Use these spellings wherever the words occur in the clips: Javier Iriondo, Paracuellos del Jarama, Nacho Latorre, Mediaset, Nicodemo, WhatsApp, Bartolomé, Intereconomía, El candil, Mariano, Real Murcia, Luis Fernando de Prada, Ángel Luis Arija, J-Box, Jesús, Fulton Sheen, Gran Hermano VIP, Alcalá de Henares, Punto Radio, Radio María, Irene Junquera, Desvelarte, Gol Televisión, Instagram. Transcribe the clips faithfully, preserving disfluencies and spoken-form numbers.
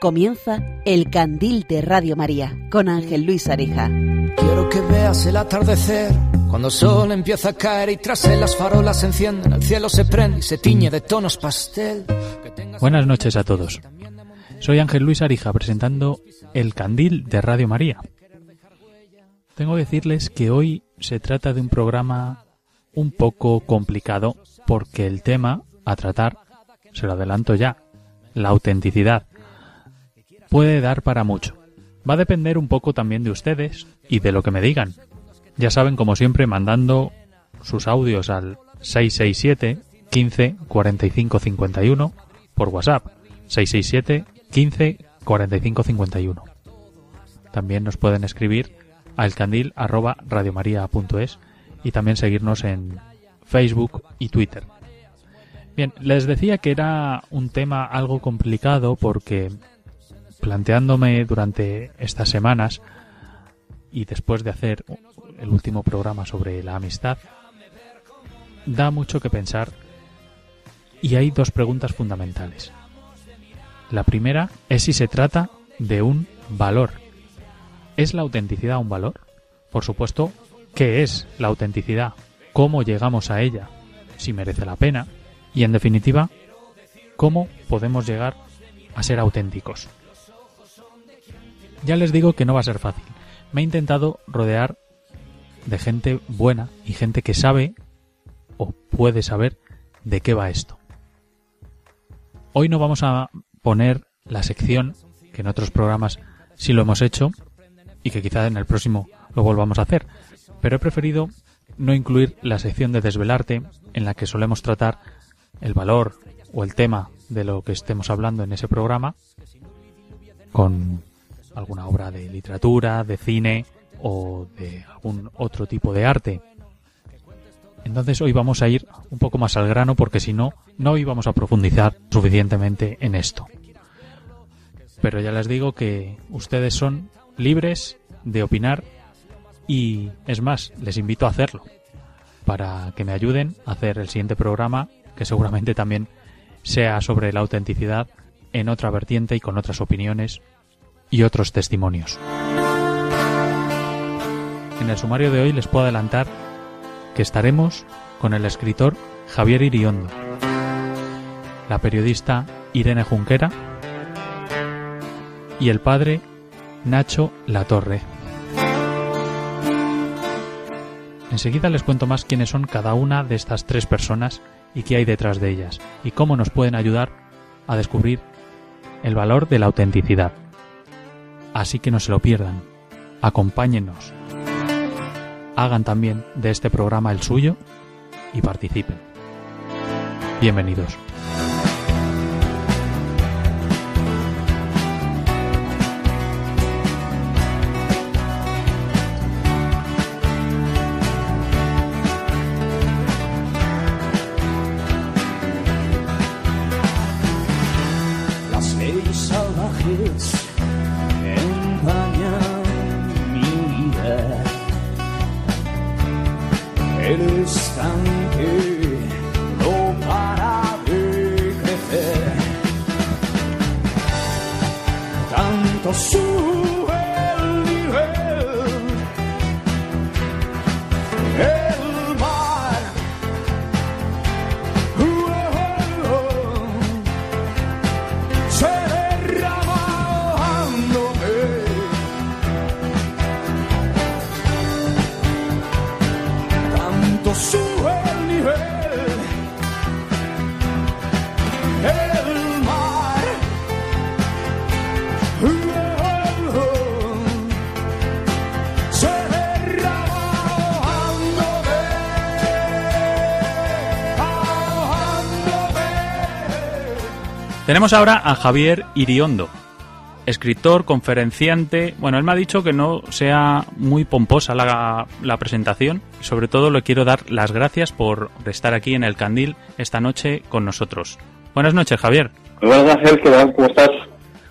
Comienza El Candil de Radio María con Ángel Luis Arija. Quiero que veas el atardecer, cuando el sol empieza a caer y tras él las farolas se encienden, el cielo se prende y se tiñe de tonos pastel. Buenas noches a todos. Soy Ángel Luis Arija presentando El Candil de Radio María. Tengo que decirles que hoy se trata de un programa un poco complicado porque el tema a tratar, se lo adelanto ya, la autenticidad, puede dar para mucho. Va a depender un poco también de ustedes y de lo que me digan. Ya saben, como siempre, mandando sus audios al seis seis siete, quince, cuarenta y cinco, cincuenta y uno por WhatsApp, seis seis siete, quince, cuarenta y cinco, cincuenta y uno. También nos pueden escribir a el candil arroba radiomaria punto es y también seguirnos en Facebook y Twitter. Bien, les decía que era un tema algo complicado porque planteándome durante estas semanas y después de hacer el último programa sobre la amistad, da mucho que pensar y hay dos preguntas fundamentales. La primera es si se trata de un valor. ¿Es la autenticidad un valor? Por supuesto, ¿qué es la autenticidad? ¿Cómo llegamos a ella? ¿Si merece la pena? Y en definitiva, ¿cómo podemos llegar a ser auténticos? Ya les digo que no va a ser fácil. Me he intentado rodear de gente buena y gente que sabe o puede saber de qué va esto. Hoy no vamos a poner la sección que en otros programas sí lo hemos hecho y que quizá en el próximo lo volvamos a hacer, pero he preferido no incluir la sección de Desvelarte en la que solemos tratar el valor o el tema de lo que estemos hablando en ese programa con alguna obra de literatura, de cine o de algún otro tipo de arte. Entonces hoy vamos a ir un poco más al grano porque si no, no íbamos a profundizar suficientemente en esto. Pero ya les digo que ustedes son libres de opinar y, es más, les invito a hacerlo para que me ayuden a hacer el siguiente programa que seguramente también sea sobre la autenticidad en otra vertiente y con otras opiniones y otros testimonios. En el sumario de hoy les puedo adelantar que estaremos con el escritor Javier Iriondo, la periodista Irene Junquera y el padre Nacho Latorre. Enseguida les cuento más quiénes son cada una de estas tres personas y qué hay detrás de ellas y cómo nos pueden ayudar a descubrir el valor de la autenticidad. Así que no se lo pierdan. Acompáñennos. Hagan también de este programa el suyo y participen. Bienvenidos. Las leyes salvajes eres tan que no para de crecer. Tanto sube el nivel. El mar uh, uh, uh, se derrama ahogándome. Sube el nivel, el mar uh, uh, uh, se derrama ahogándome, ahogándome. Tenemos ahora a Javier Iriondo, escritor, conferenciante. Bueno, él me ha dicho que no sea muy pomposa la, la presentación. Sobre todo le quiero dar las gracias por estar aquí en El Candil esta noche con nosotros. Buenas noches, Javier. Buenas noches, ¿qué tal? ¿Cómo estás?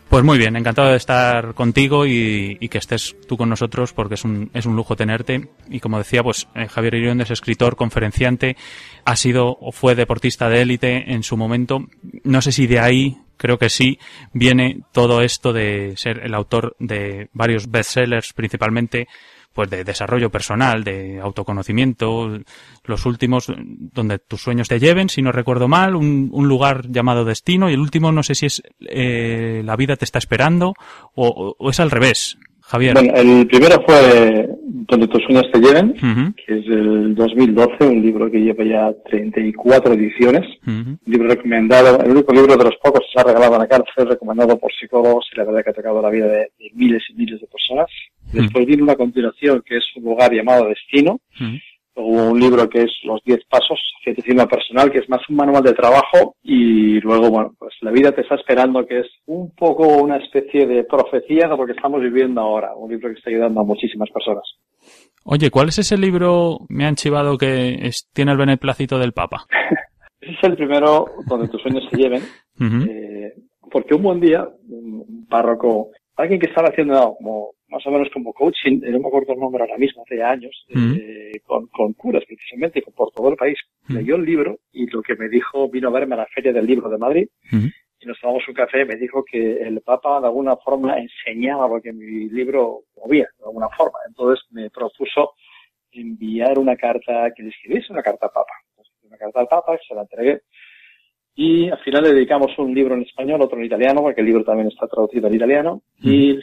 Pues muy bien, encantado de estar contigo y, y que estés tú con nosotros porque es un, es un lujo tenerte. Y como decía, pues eh, Javier Iriondo es escritor, conferenciante, ha sido o fue deportista de élite en su momento. No sé si de ahí creo que sí viene todo esto de ser el autor de varios bestsellers, principalmente pues de desarrollo personal, de autoconocimiento, los últimos donde tus sueños te lleven, si no recuerdo mal, un, un lugar llamado destino, y el último no sé si es eh, la vida te está esperando o, o es al revés, Javier. Bueno, el primero fue donde tus sueños te lleven, uh-huh. que es el dos mil doce, un libro que lleva ya treinta y cuatro ediciones, uh-huh. un libro recomendado, el único libro de los pocos que se ha regalado en la cárcel, recomendado por psicólogos, y la verdad que ha tocado la vida de, de miles y miles de personas. Después vino una continuación que es un lugar llamado Destino. Uh-huh. Luego un libro que es Los diez pasos hacia tu firma personal, que es más un manual de trabajo. Y luego, bueno, pues La vida te está esperando, que es un poco una especie de profecía de lo que estamos viviendo ahora. Un libro que está ayudando a muchísimas personas. Oye, ¿cuál es ese libro, me han chivado, que es, tiene el beneplácito del Papa? Ese es el primero, donde tus sueños se lleven. Uh-huh. Eh, porque un buen día, un párroco, alguien que estaba haciendo nada, como... más o menos como coaching, no me acuerdo el nombre ahora mismo, hace años, mm. eh, con, con curas precisamente, con, por todo el país. Mm. Leyó el libro y lo que me dijo, vino a verme a la Feria del Libro de Madrid, mm. y nos tomamos un café, me dijo que el Papa de alguna forma enseñaba lo que mi libro movía, de alguna forma. Entonces me propuso enviar una carta, que le escribiese una carta al Papa. Entonces, una carta al Papa, se la entregué. Y al final le dedicamos un libro en español, otro en italiano, porque el libro también está traducido al italiano, mm. y...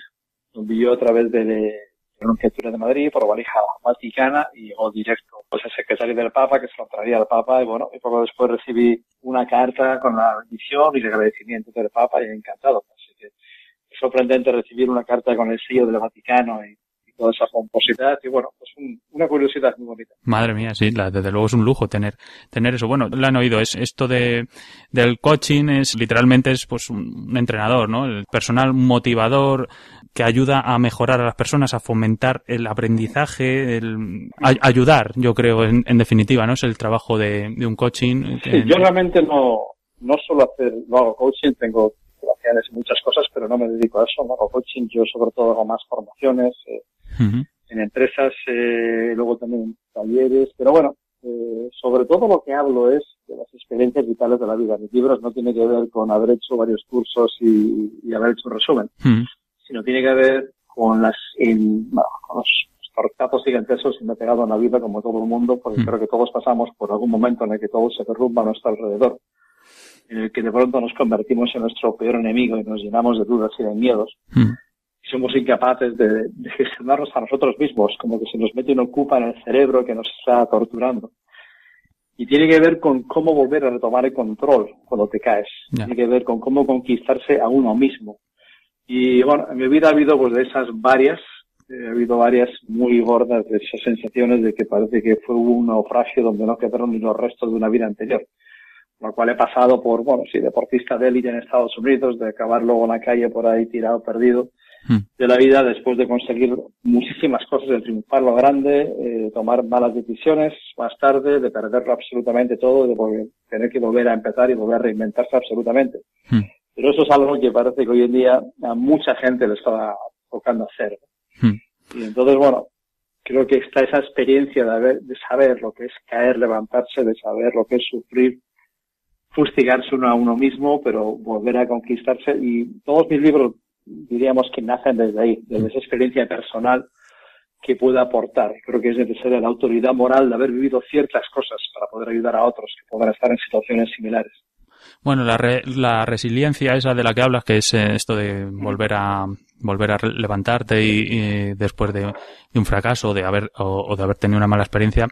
lo envió a través de la Nunciatura de Madrid por valija vaticana y o directo pues el secretario del Papa, que se lo traía al Papa, y bueno, y poco después recibí una carta con la bendición y el agradecimiento del Papa, y encantado. Así que es sorprendente recibir una carta con el sello del Vaticano y, y toda esa pomposidad, y bueno, pues un, una curiosidad muy bonita. Madre mía, sí, la, desde luego es un lujo tener tener eso. Bueno, lo han oído, es esto de del coaching, es literalmente es pues un, un entrenador, ¿no? El personal motivador que ayuda a mejorar a las personas, a fomentar el aprendizaje, el a, ayudar, yo creo, en, en definitiva, ¿no? Es el trabajo de, de un coaching. Sí, en... yo realmente no, no suelo hacer, no hago coaching, tengo gracias y muchas cosas, pero no me dedico a eso, no hago coaching, yo sobre todo hago más formaciones eh, uh-huh. en empresas, eh, luego también en talleres, pero bueno, eh, sobre todo lo que hablo es de las experiencias vitales de la vida. Mis libros no tienen que ver con haber hecho varios cursos y, y haber hecho un resumen. Uh-huh. Sino tiene que ver con las en, bueno, con los tortazos gigantescos que me ha pegado en la vida, como todo el mundo, porque mm. creo que todos pasamos por algún momento en el que todo se derrumba a nuestro alrededor, en el que de pronto nos convertimos en nuestro peor enemigo y nos llenamos de dudas y de miedos. Mm. Y somos incapaces de, de gestionarnos a nosotros mismos, como que se nos mete una ocupa en el cerebro que nos está torturando. Y tiene que ver con cómo volver a retomar el control cuando te caes. Yeah. Tiene que ver con cómo conquistarse a uno mismo. Y bueno, en mi vida ha habido pues de esas varias, eh, ha habido varias muy gordas, de esas sensaciones de que parece que fue un naufragio donde no quedaron ni los restos de una vida anterior. Lo cual he pasado por, bueno, sí, deportista de élite en Estados Unidos, de acabar luego en la calle por ahí tirado, perdido, mm. de la vida después de conseguir muchísimas cosas, de triunfar lo grande, eh, de tomar malas decisiones más tarde, de perderlo absolutamente todo, de volver, tener que volver a empezar y volver a reinventarse absolutamente. Mm. Pero eso es algo que parece que hoy en día a mucha gente le está tocando hacer. Mm. Y entonces, bueno, creo que está esa experiencia de, haber, de saber lo que es caer, levantarse, de saber lo que es sufrir, fustigarse uno a uno mismo, pero volver a conquistarse. Y todos mis libros, diríamos que nacen desde ahí, desde esa experiencia personal que pueda aportar. Creo que es necesaria la autoridad moral de haber vivido ciertas cosas para poder ayudar a otros que podrán estar en situaciones similares. Bueno, la, re, la resiliencia esa de la que hablas, que es esto de volver a volver a levantarte y, y después de, de un fracaso de haber o, o de haber tenido una mala experiencia,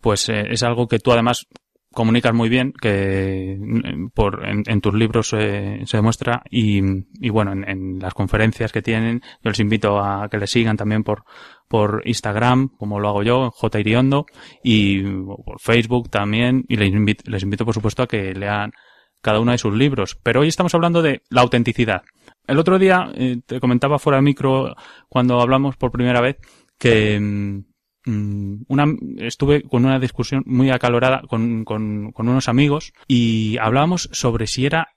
pues eh, es algo que tú además comunicas muy bien, que por en, en tus libros eh, se demuestra y, y bueno, en, en las conferencias que tienen, yo les invito a que les sigan también por por Instagram, como lo hago yo, J Iriondo, y por Facebook también, y les invito, les invito por supuesto a que lean cada uno de sus libros. Pero hoy estamos hablando de la autenticidad. El otro día eh, te comentaba fuera de micro, cuando hablamos por primera vez, que mmm, una, estuve con una discusión muy acalorada con, con, con unos amigos y hablábamos sobre si era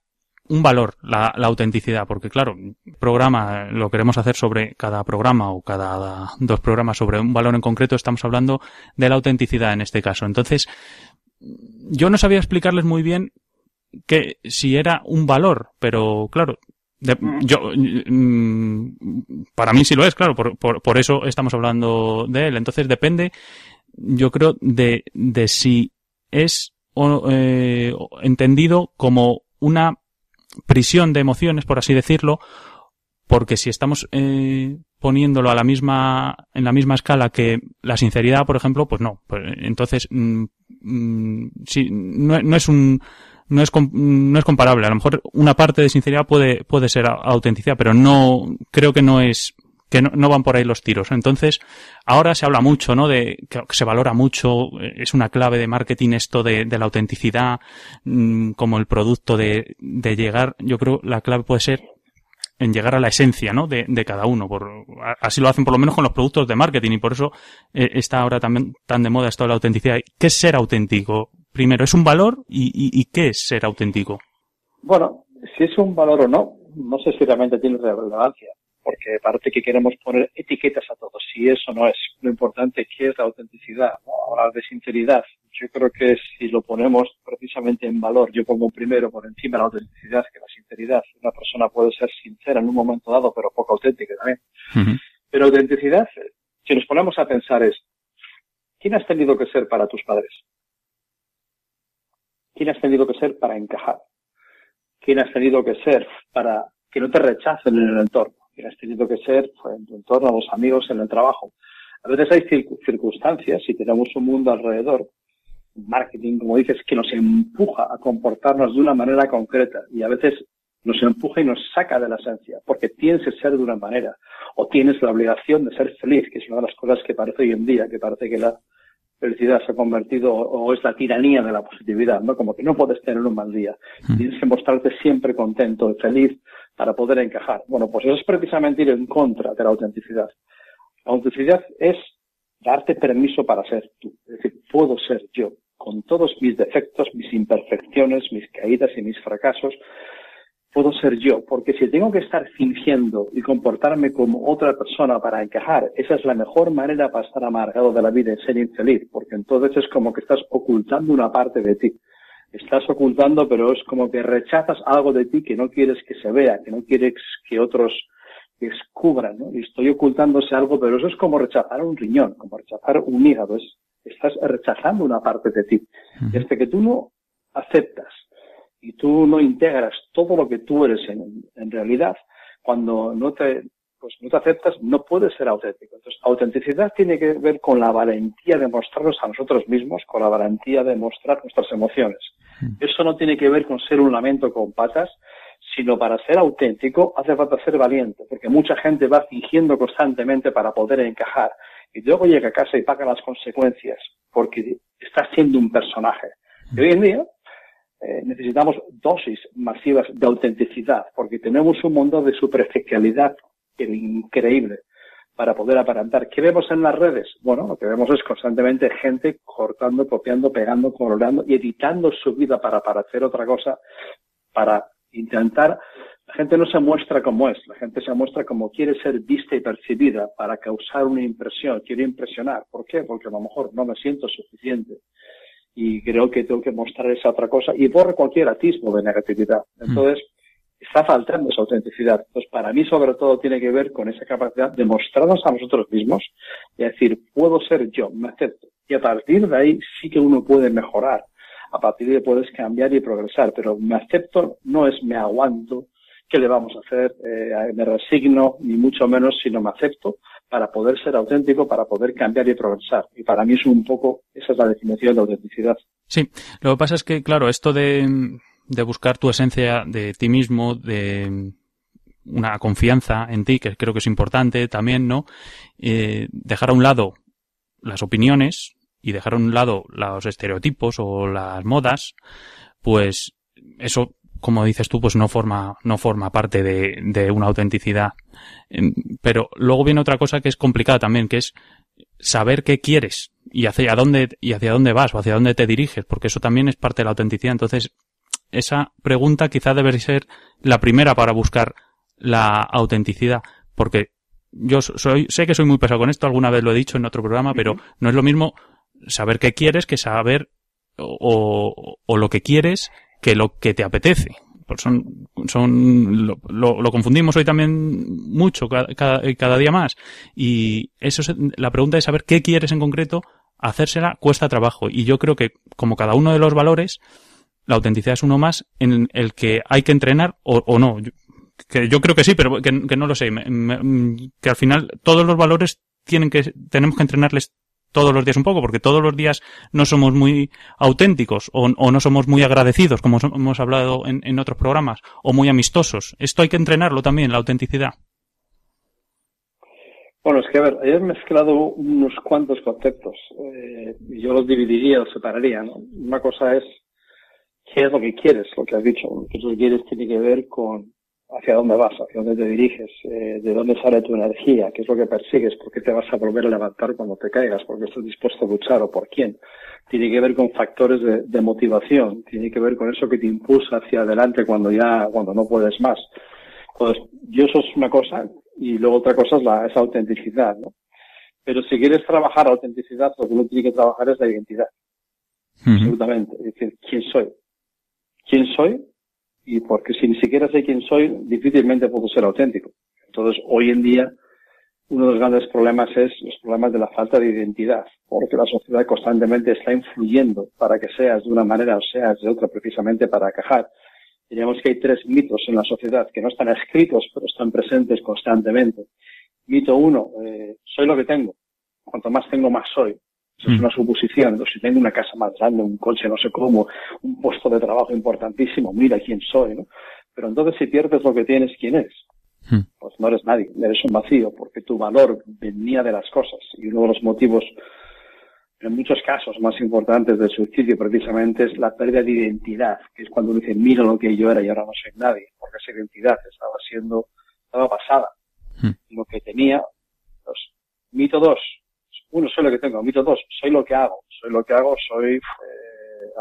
un valor la, la autenticidad, porque claro, programa lo queremos hacer sobre cada programa o cada dos programas sobre un valor en concreto, estamos hablando de la autenticidad en este caso. Entonces, yo no sabía explicarles muy bien que si era un valor, pero claro, de, yo para mí sí lo es, claro, por, por, por eso estamos hablando de él. Entonces depende, yo creo, de, de si es o, eh, entendido como una prisión de emociones, por así decirlo, porque si estamos eh, poniéndolo a la misma en la misma escala que la sinceridad, por ejemplo, pues no. Pues, entonces, mmm, mmm, si, no, no es un no es no es comparable. A lo mejor una parte de sinceridad puede puede ser autenticidad, pero no creo que no es que no, no van por ahí los tiros. Entonces, ahora se habla mucho, ¿no? De que se valora mucho, es una clave de marketing esto de, de la autenticidad mmm, como el producto de de llegar. Yo creo la clave puede ser en llegar a la esencia, ¿no? De, de cada uno. Por, así lo hacen por lo menos con los productos de marketing y por eso eh, está ahora también tan de moda esto de la autenticidad. ¿Qué es ser auténtico? Primero, ¿es un valor? ¿Y, y, y qué es ser auténtico? Bueno, si es un valor o no, no sé si realmente tiene relevancia, porque parece que queremos poner etiquetas a todos. Si eso no es lo importante, ¿qué es la autenticidad? Ahora, de sinceridad, yo creo que si lo ponemos precisamente en valor, yo pongo primero por encima la autenticidad que la sinceridad. Una persona puede ser sincera en un momento dado, pero poco auténtica también. Uh-huh. Pero autenticidad, si nos ponemos a pensar, es ¿quién has tenido que ser para tus padres? ¿Quién has tenido que ser para encajar? ¿Quién has tenido que ser para que no te rechacen en el entorno? Que has tenido que ser pues, en tu entorno, a los amigos, en el trabajo. A veces hay circunstancias, si tenemos un mundo alrededor, marketing, como dices, que nos empuja a comportarnos de una manera concreta y a veces nos empuja y nos saca de la esencia, porque tienes que ser de una manera o tienes la obligación de ser feliz, que es una de las cosas que parece hoy en día, que parece que la felicidad se ha convertido o es la tiranía de la positividad, ¿no? Como que no puedes tener un mal día. Tienes que mostrarte siempre contento y feliz para poder encajar. Bueno, pues eso es precisamente ir en contra de la autenticidad. La autenticidad es darte permiso para ser tú. Es decir, puedo ser yo, con todos mis defectos, mis imperfecciones, mis caídas y mis fracasos. Puedo ser yo, porque si tengo que estar fingiendo y comportarme como otra persona para encajar, esa es la mejor manera para estar amargado de la vida y ser infeliz, porque entonces es como que estás ocultando una parte de ti. Estás ocultando, pero es como que rechazas algo de ti que no quieres que se vea, que no quieres que otros descubran, ¿no? Y estoy ocultándose algo, pero eso es como rechazar un riñón, como rechazar un hígado. Es, estás rechazando una parte de ti. Desde que tú no aceptas y tú no integras todo lo que tú eres en, en realidad, cuando no te, pues no te aceptas, no puedes ser auténtico. Entonces, autenticidad tiene que ver con la valentía de mostrarnos a nosotros mismos, con la valentía de mostrar nuestras emociones. Eso no tiene que ver con ser un lamento con patas, sino para ser auténtico hace falta ser valiente, porque mucha gente va fingiendo constantemente para poder encajar, y luego llega a casa y paga las consecuencias, porque está siendo un personaje. Y hoy en día, Eh, necesitamos dosis masivas de autenticidad, porque tenemos un mundo de superficialidad increíble para poder aparentar. ¿Qué vemos en las redes? Bueno, lo que vemos es constantemente gente cortando, copiando, pegando, colorando y editando su vida para parecer otra cosa, para intentar... La gente no se muestra como es, la gente se muestra como quiere ser vista y percibida para causar una impresión, quiere impresionar. ¿Por qué? Porque a lo mejor no me siento suficiente. Y creo que tengo que mostrar esa otra cosa y borro cualquier atisbo de negatividad. Entonces, está faltando esa autenticidad. Entonces, para mí, sobre todo, tiene que ver con esa capacidad de mostrarnos a nosotros mismos y decir, puedo ser yo, me acepto. Y a partir de ahí sí que uno puede mejorar. A partir de ahí puedes cambiar y progresar. Pero me acepto no es me aguanto, ¿qué le vamos a hacer? Eh, me resigno, ni mucho menos, sino me acepto para poder ser auténtico, para poder cambiar y progresar. Y para mí es un poco, esa es la definición de autenticidad. Sí, lo que pasa es que, claro, esto de, de buscar tu esencia de ti mismo, de una confianza en ti, que creo que es importante también, ¿no? Eh, dejar a un lado las opiniones y dejar a un lado los estereotipos o las modas, pues eso, como dices tú, pues no forma, no forma parte de, de una autenticidad. Pero luego viene otra cosa que es complicada también, que es saber qué quieres y hacia dónde, y hacia dónde vas o hacia dónde te diriges, porque eso también es parte de la autenticidad. Entonces, esa pregunta quizá debería ser la primera para buscar la autenticidad, porque yo soy, sé que soy muy pesado con esto, alguna vez lo he dicho en otro programa, pero no es lo mismo saber qué quieres que saber o, o, o lo que quieres que lo que te apetece. Pues son, son, lo, lo, lo confundimos hoy también mucho, cada, cada, cada día más. Y eso es, la pregunta es saber qué quieres en concreto, hacérsela cuesta trabajo. Y yo creo que, como cada uno de los valores, la autenticidad es uno más en el que hay que entrenar o, o no. Yo, que yo creo que sí, pero que, que no lo sé. Me, me, que al final todos los valores tienen que, tenemos que entrenarles todos los días un poco, porque todos los días no somos muy auténticos o, o no somos muy agradecidos, como hemos hablado en, en otros programas, o muy amistosos. Esto hay que entrenarlo también, la autenticidad. Bueno, es que, a ver, ahí has mezclado unos cuantos conceptos. Eh, yo los dividiría, los separaría, ¿no? Una cosa es qué es lo que quieres, lo que has dicho. Lo que tú quieres tiene que ver con hacia dónde vas, hacia dónde te diriges, eh, de dónde sale tu energía, qué es lo que persigues, por qué te vas a volver a levantar cuando te caigas, por qué estás dispuesto a luchar o por quién. Tiene que ver con factores de, de motivación, tiene que ver con eso que te impulsa hacia adelante cuando ya, cuando no puedes más. Pues yo eso es una cosa y luego otra cosa es la, esa autenticidad, ¿no? Pero si quieres trabajar autenticidad, lo que uno tiene que trabajar es la identidad. Mm-hmm. Absolutamente. Es decir, ¿quién soy? ¿Quién soy? Y porque si ni siquiera sé quién soy, difícilmente puedo ser auténtico. Entonces, hoy en día, uno de los grandes problemas es los problemas de la falta de identidad, porque la sociedad constantemente está influyendo para que seas de una manera o seas de otra, precisamente para encajar. Diríamos que hay tres mitos en la sociedad que no están escritos, pero están presentes constantemente. Mito uno, eh, soy lo que tengo. Cuanto más tengo, más soy. Eso es una suposición. Entonces, si tengo una casa más grande, un coche, no sé cómo, un puesto de trabajo importantísimo, mira quién soy, ¿no? Pero entonces si pierdes lo que tienes, ¿quién es? Pues no eres nadie, eres un vacío, porque tu valor venía de las cosas. Y uno de los motivos, en muchos casos, más importantes del suicidio precisamente es la pérdida de identidad, que es cuando uno dice, mira lo que yo era y ahora no soy nadie, porque esa identidad estaba siendo, estaba basada en lo que tenía. Entonces, mito dos. Uno, soy lo que tengo. Mito dos, soy lo que hago. Soy lo que hago, soy eh,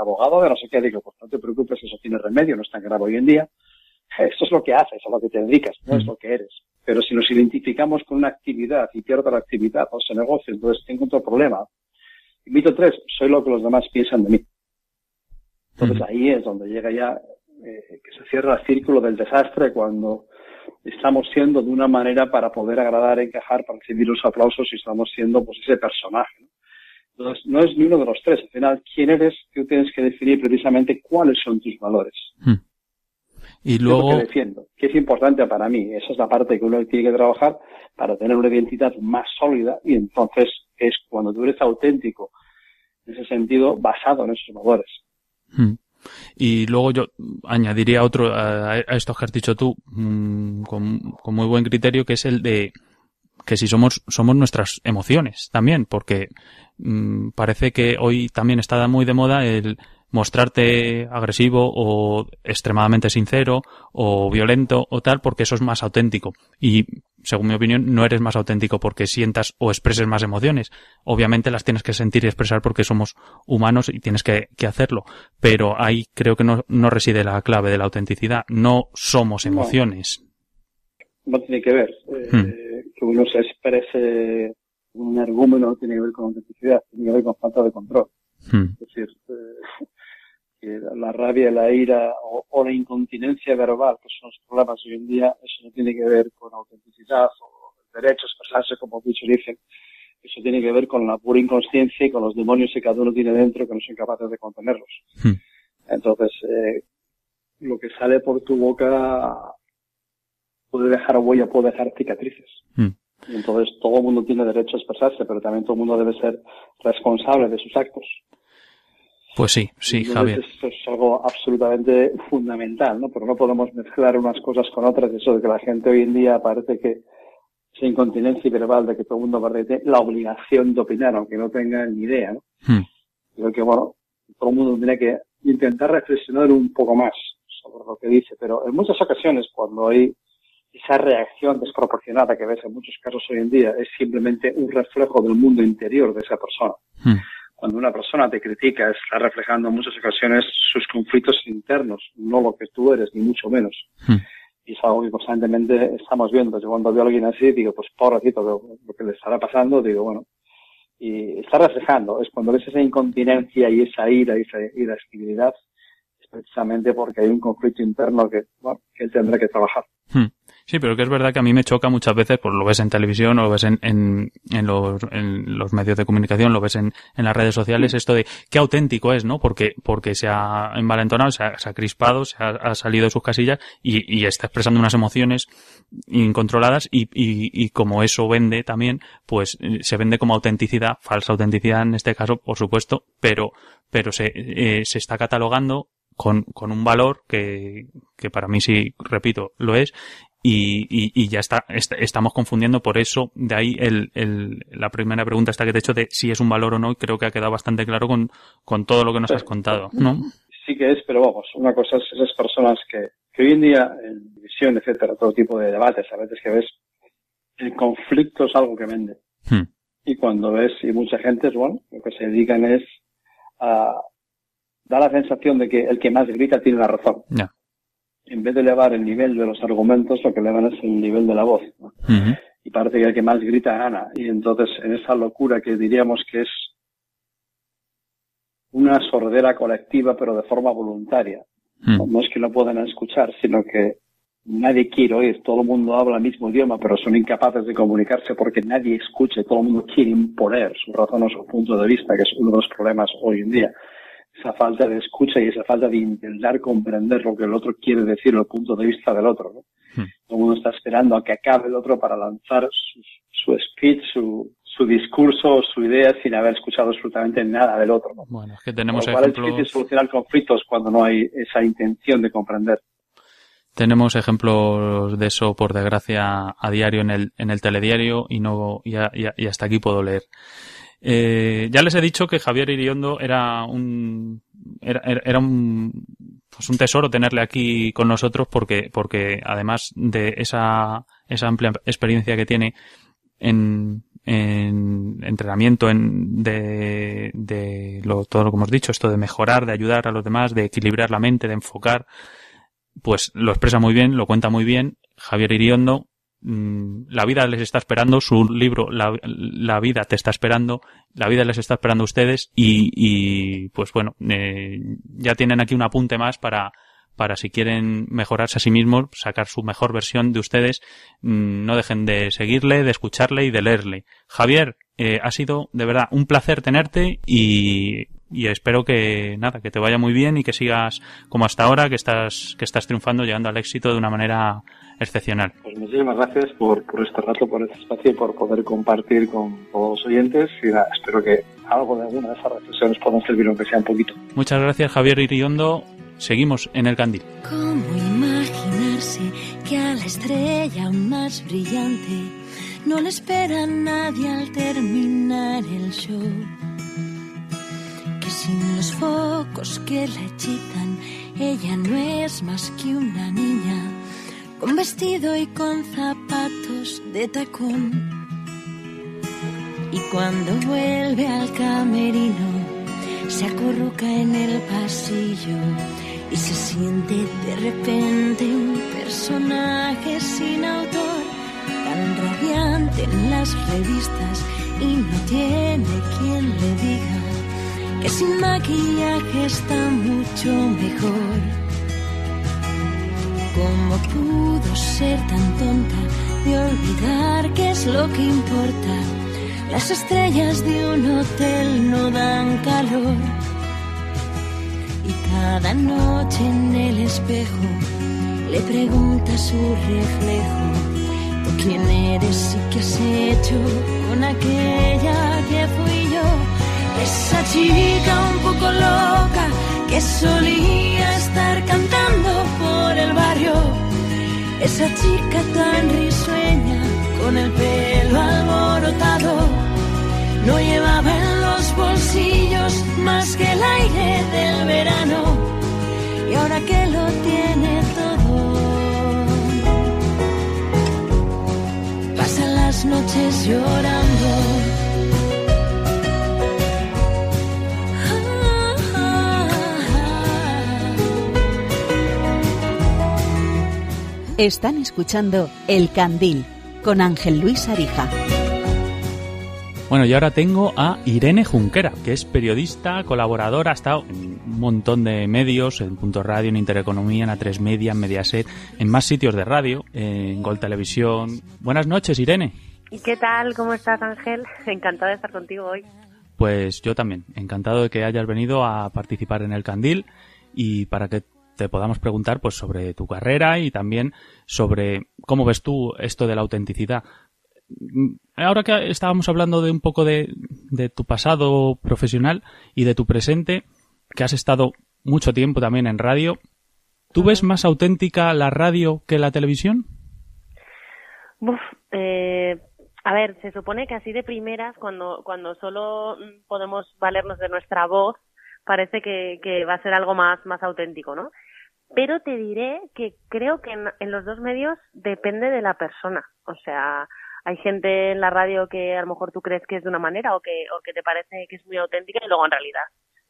abogado de no sé qué. Digo, pues no te preocupes, eso tiene remedio, no es tan grave hoy en día. Esto es lo que haces, a lo que te dedicas, no es lo que eres. Pero si nos identificamos con una actividad y pierdo la actividad o se negocio, entonces tengo otro problema. Y mito tres, soy lo que los demás piensan de mí. Entonces ahí es donde llega ya eh, que se cierra el círculo del desastre cuando estamos siendo de una manera para poder agradar, encajar, para recibir los aplausos y estamos siendo pues ese personaje, ¿no? Entonces, no es ni uno de los tres. Al final, ¿quién eres? Tú tienes que definir precisamente cuáles son tus valores. Y luego... ¿Qué es lo que defiendo? ¿Qué es importante para mí? Esa es la parte que uno tiene que trabajar para tener una identidad más sólida y entonces es cuando tú eres auténtico, en ese sentido, basado en esos valores. Mm. Y luego yo añadiría otro a, a estos que has dicho tú con, con muy buen criterio, que es el de que si somos somos nuestras emociones también, porque mmm, parece que hoy también está muy de moda el mostrarte agresivo o extremadamente sincero o violento o tal, porque eso es más auténtico. Y según mi opinión, no eres más auténtico porque sientas o expreses más emociones. Obviamente las tienes que sentir y expresar porque somos humanos y tienes que, que hacerlo. Pero ahí creo que no, no reside la clave de la autenticidad. No somos emociones. No, no tiene que ver. Eh, hmm. Que uno se exprese un argumento no tiene que ver con autenticidad, tiene que ver con falta de control. Hmm. Es decir... Eh, la rabia, la ira o, o la incontinencia verbal, que son los problemas hoy en día, eso no tiene que ver con autenticidad o el derecho a expresarse, como dicho dicen. Eso tiene que ver con la pura inconsciencia y con los demonios que cada uno tiene dentro que no son capaces de contenerlos. Mm. Entonces, eh, lo que sale por tu boca puede dejar huella, puede dejar cicatrices. Mm. Entonces, todo el mundo tiene derecho a expresarse, pero también todo el mundo debe ser responsable de sus actos. Pues sí, sí, Javier. Esto es algo absolutamente fundamental, ¿no? Pero no podemos mezclar unas cosas con otras. Eso de que la gente hoy en día parece que esa incontinencia verbal de que todo el mundo parece la obligación de opinar, aunque no tenga ni idea, ¿no? Hmm. Creo que, bueno, todo el mundo tiene que intentar reflexionar un poco más sobre lo que dice. Pero en muchas ocasiones, cuando hay esa reacción desproporcionada que ves en muchos casos hoy en día, es simplemente un reflejo del mundo interior de esa persona. Hmm. Cuando una persona te critica, está reflejando en muchas ocasiones sus conflictos internos, no lo que tú eres, ni mucho menos. Mm. Y es algo que constantemente estamos viendo. Yo cuando veo a alguien así, digo, pues pobrecito, lo que le estará pasando, digo, bueno. Y está reflejando. Es cuando ves esa incontinencia y esa ira y esa irascibilidad, es precisamente porque hay un conflicto interno que, bueno, que él tendrá que trabajar. Sí, pero que es verdad que a mí me choca muchas veces, pues lo ves en televisión, o lo ves en, en, en, los, en los medios de comunicación, lo ves en, en las redes sociales, esto de qué auténtico es, ¿no? Porque, porque se ha envalentonado, se ha, se ha crispado, se ha, ha salido de sus casillas y, y está expresando unas emociones incontroladas y, y, y como eso vende también, pues se vende como autenticidad, falsa autenticidad en este caso, por supuesto, pero, pero se, eh, se está catalogando con, con un valor que, que para mí sí, repito, lo es. Y, y, y ya está, est- estamos confundiendo, por eso de ahí el, el, la primera pregunta esta que te he hecho de si es un valor o no, y creo que ha quedado bastante claro con, con todo lo que nos pero, has contado, ¿no? Sí que es, pero vamos, una cosa es esas personas que, que hoy en día, en división, etcétera, todo tipo de debates, a veces que ves, el conflicto es algo que vende. Hmm. Y cuando ves, y mucha gente, bueno, lo que se dedican es a dar la sensación de que el que más grita tiene la razón. Ya. Yeah. En vez de elevar el nivel de los argumentos, lo que elevan es el nivel de la voz, ¿no? Uh-huh. Y parece que el que más grita gana. Y entonces, en esa locura que diríamos que es una sordera colectiva, pero de forma voluntaria. Uh-huh. No es que no puedan escuchar, sino que nadie quiere oír. Todo el mundo habla el mismo idioma, pero son incapaces de comunicarse porque nadie escucha. Todo el mundo quiere imponer su razón o su punto de vista, que es uno de los problemas hoy en día. Esa falta de escucha y esa falta de intentar comprender lo que el otro quiere decir, el punto de vista del otro, ¿no? Hmm. Todo el mundo está esperando a que acabe el otro para lanzar su, su speech, su, su discurso, su idea, sin haber escuchado absolutamente nada del otro, ¿no? Bueno, es que tenemos ejemplos... Por lo cual es difícil solucionar conflictos cuando no hay esa intención de comprender. Tenemos ejemplos de eso, por desgracia, a diario en el, en el telediario y, no, y, a, y, a, y hasta aquí puedo leer. Eh, ya les he dicho que Javier Iriondo era un, era, era un, pues un tesoro tenerle aquí con nosotros porque, porque además de esa, esa amplia experiencia que tiene en, en entrenamiento, en, de, de lo, todo lo que hemos dicho, esto de mejorar, de ayudar a los demás, de equilibrar la mente, de enfocar, pues lo expresa muy bien, lo cuenta muy bien Javier Iriondo. La vida les está esperando, su libro La, la vida te está esperando, la vida les está esperando a ustedes y, y pues bueno, eh, ya tienen aquí un apunte más para, para si quieren mejorarse a sí mismos, sacar su mejor versión de ustedes, mm, no dejen de seguirle, de escucharle y de leerle. Javier, eh, ha sido de verdad un placer tenerte y, y espero que nada, que te vaya muy bien y que sigas como hasta ahora, que estás, que estás triunfando, llegando al éxito de una manera excepcional. Pues muchísimas gracias por, por este rato, por este espacio y por poder compartir con todos los oyentes y nada, espero que algo de alguna de esas reflexiones puedan servir aunque sea un poquito. Muchas gracias, Javier Iriondo. Seguimos en El Candil. ¿Cómo imaginarse que a la estrella más brillante no le espera nadie al terminar el show? Que sin los focos que la excitan ella no es más que una niña con vestido y con zapatos de tacón. Y cuando vuelve al camerino, se acurruca en el pasillo y se siente de repente un personaje sin autor, tan radiante en las revistas y no tiene quien le diga que sin maquillaje está mucho mejor. ¿Cómo pudo ser tan tonta de olvidar qué es lo que importa? Las estrellas de un hotel no dan calor. Y cada noche en el espejo le pregunta a su reflejo: ¿tú quién eres y qué has hecho con aquella que fui yo? Esa chica un poco loca que solía estar cantando por el barrio, esa chica tan risueña con el pelo alborotado, no llevaba en los bolsillos más que el aire del verano y ahora que lo tiene todo pasa las noches llorando. Están escuchando El Candil con Ángel Luis Arija. Bueno, y ahora tengo a Irene Junquera, que es periodista, colaboradora, ha estado en un montón de medios, en Punto Radio, en Intereconomía, en A tres Media, en Mediaset, en más sitios de radio, en Gol Televisión. Buenas noches, Irene. ¿Y qué tal? ¿Cómo estás, Ángel? Encantada de estar contigo hoy. Pues yo también, encantado de que hayas venido a participar en El Candil y para que te podamos preguntar pues sobre tu carrera y también sobre cómo ves tú esto de la autenticidad. Ahora que estábamos hablando de un poco de, de tu pasado profesional y de tu presente, que has estado mucho tiempo también en radio, ¿tú ves más auténtica la radio que la televisión? Uf, eh, a ver, se supone que así de primeras, cuando, cuando solo podemos valernos de nuestra voz, parece que, que va a ser algo más, más auténtico, ¿no? Pero te diré que creo que en, en los dos medios depende de la persona. O sea, hay gente en la radio que a lo mejor tú crees que es de una manera o que, o que te parece que es muy auténtica y luego en realidad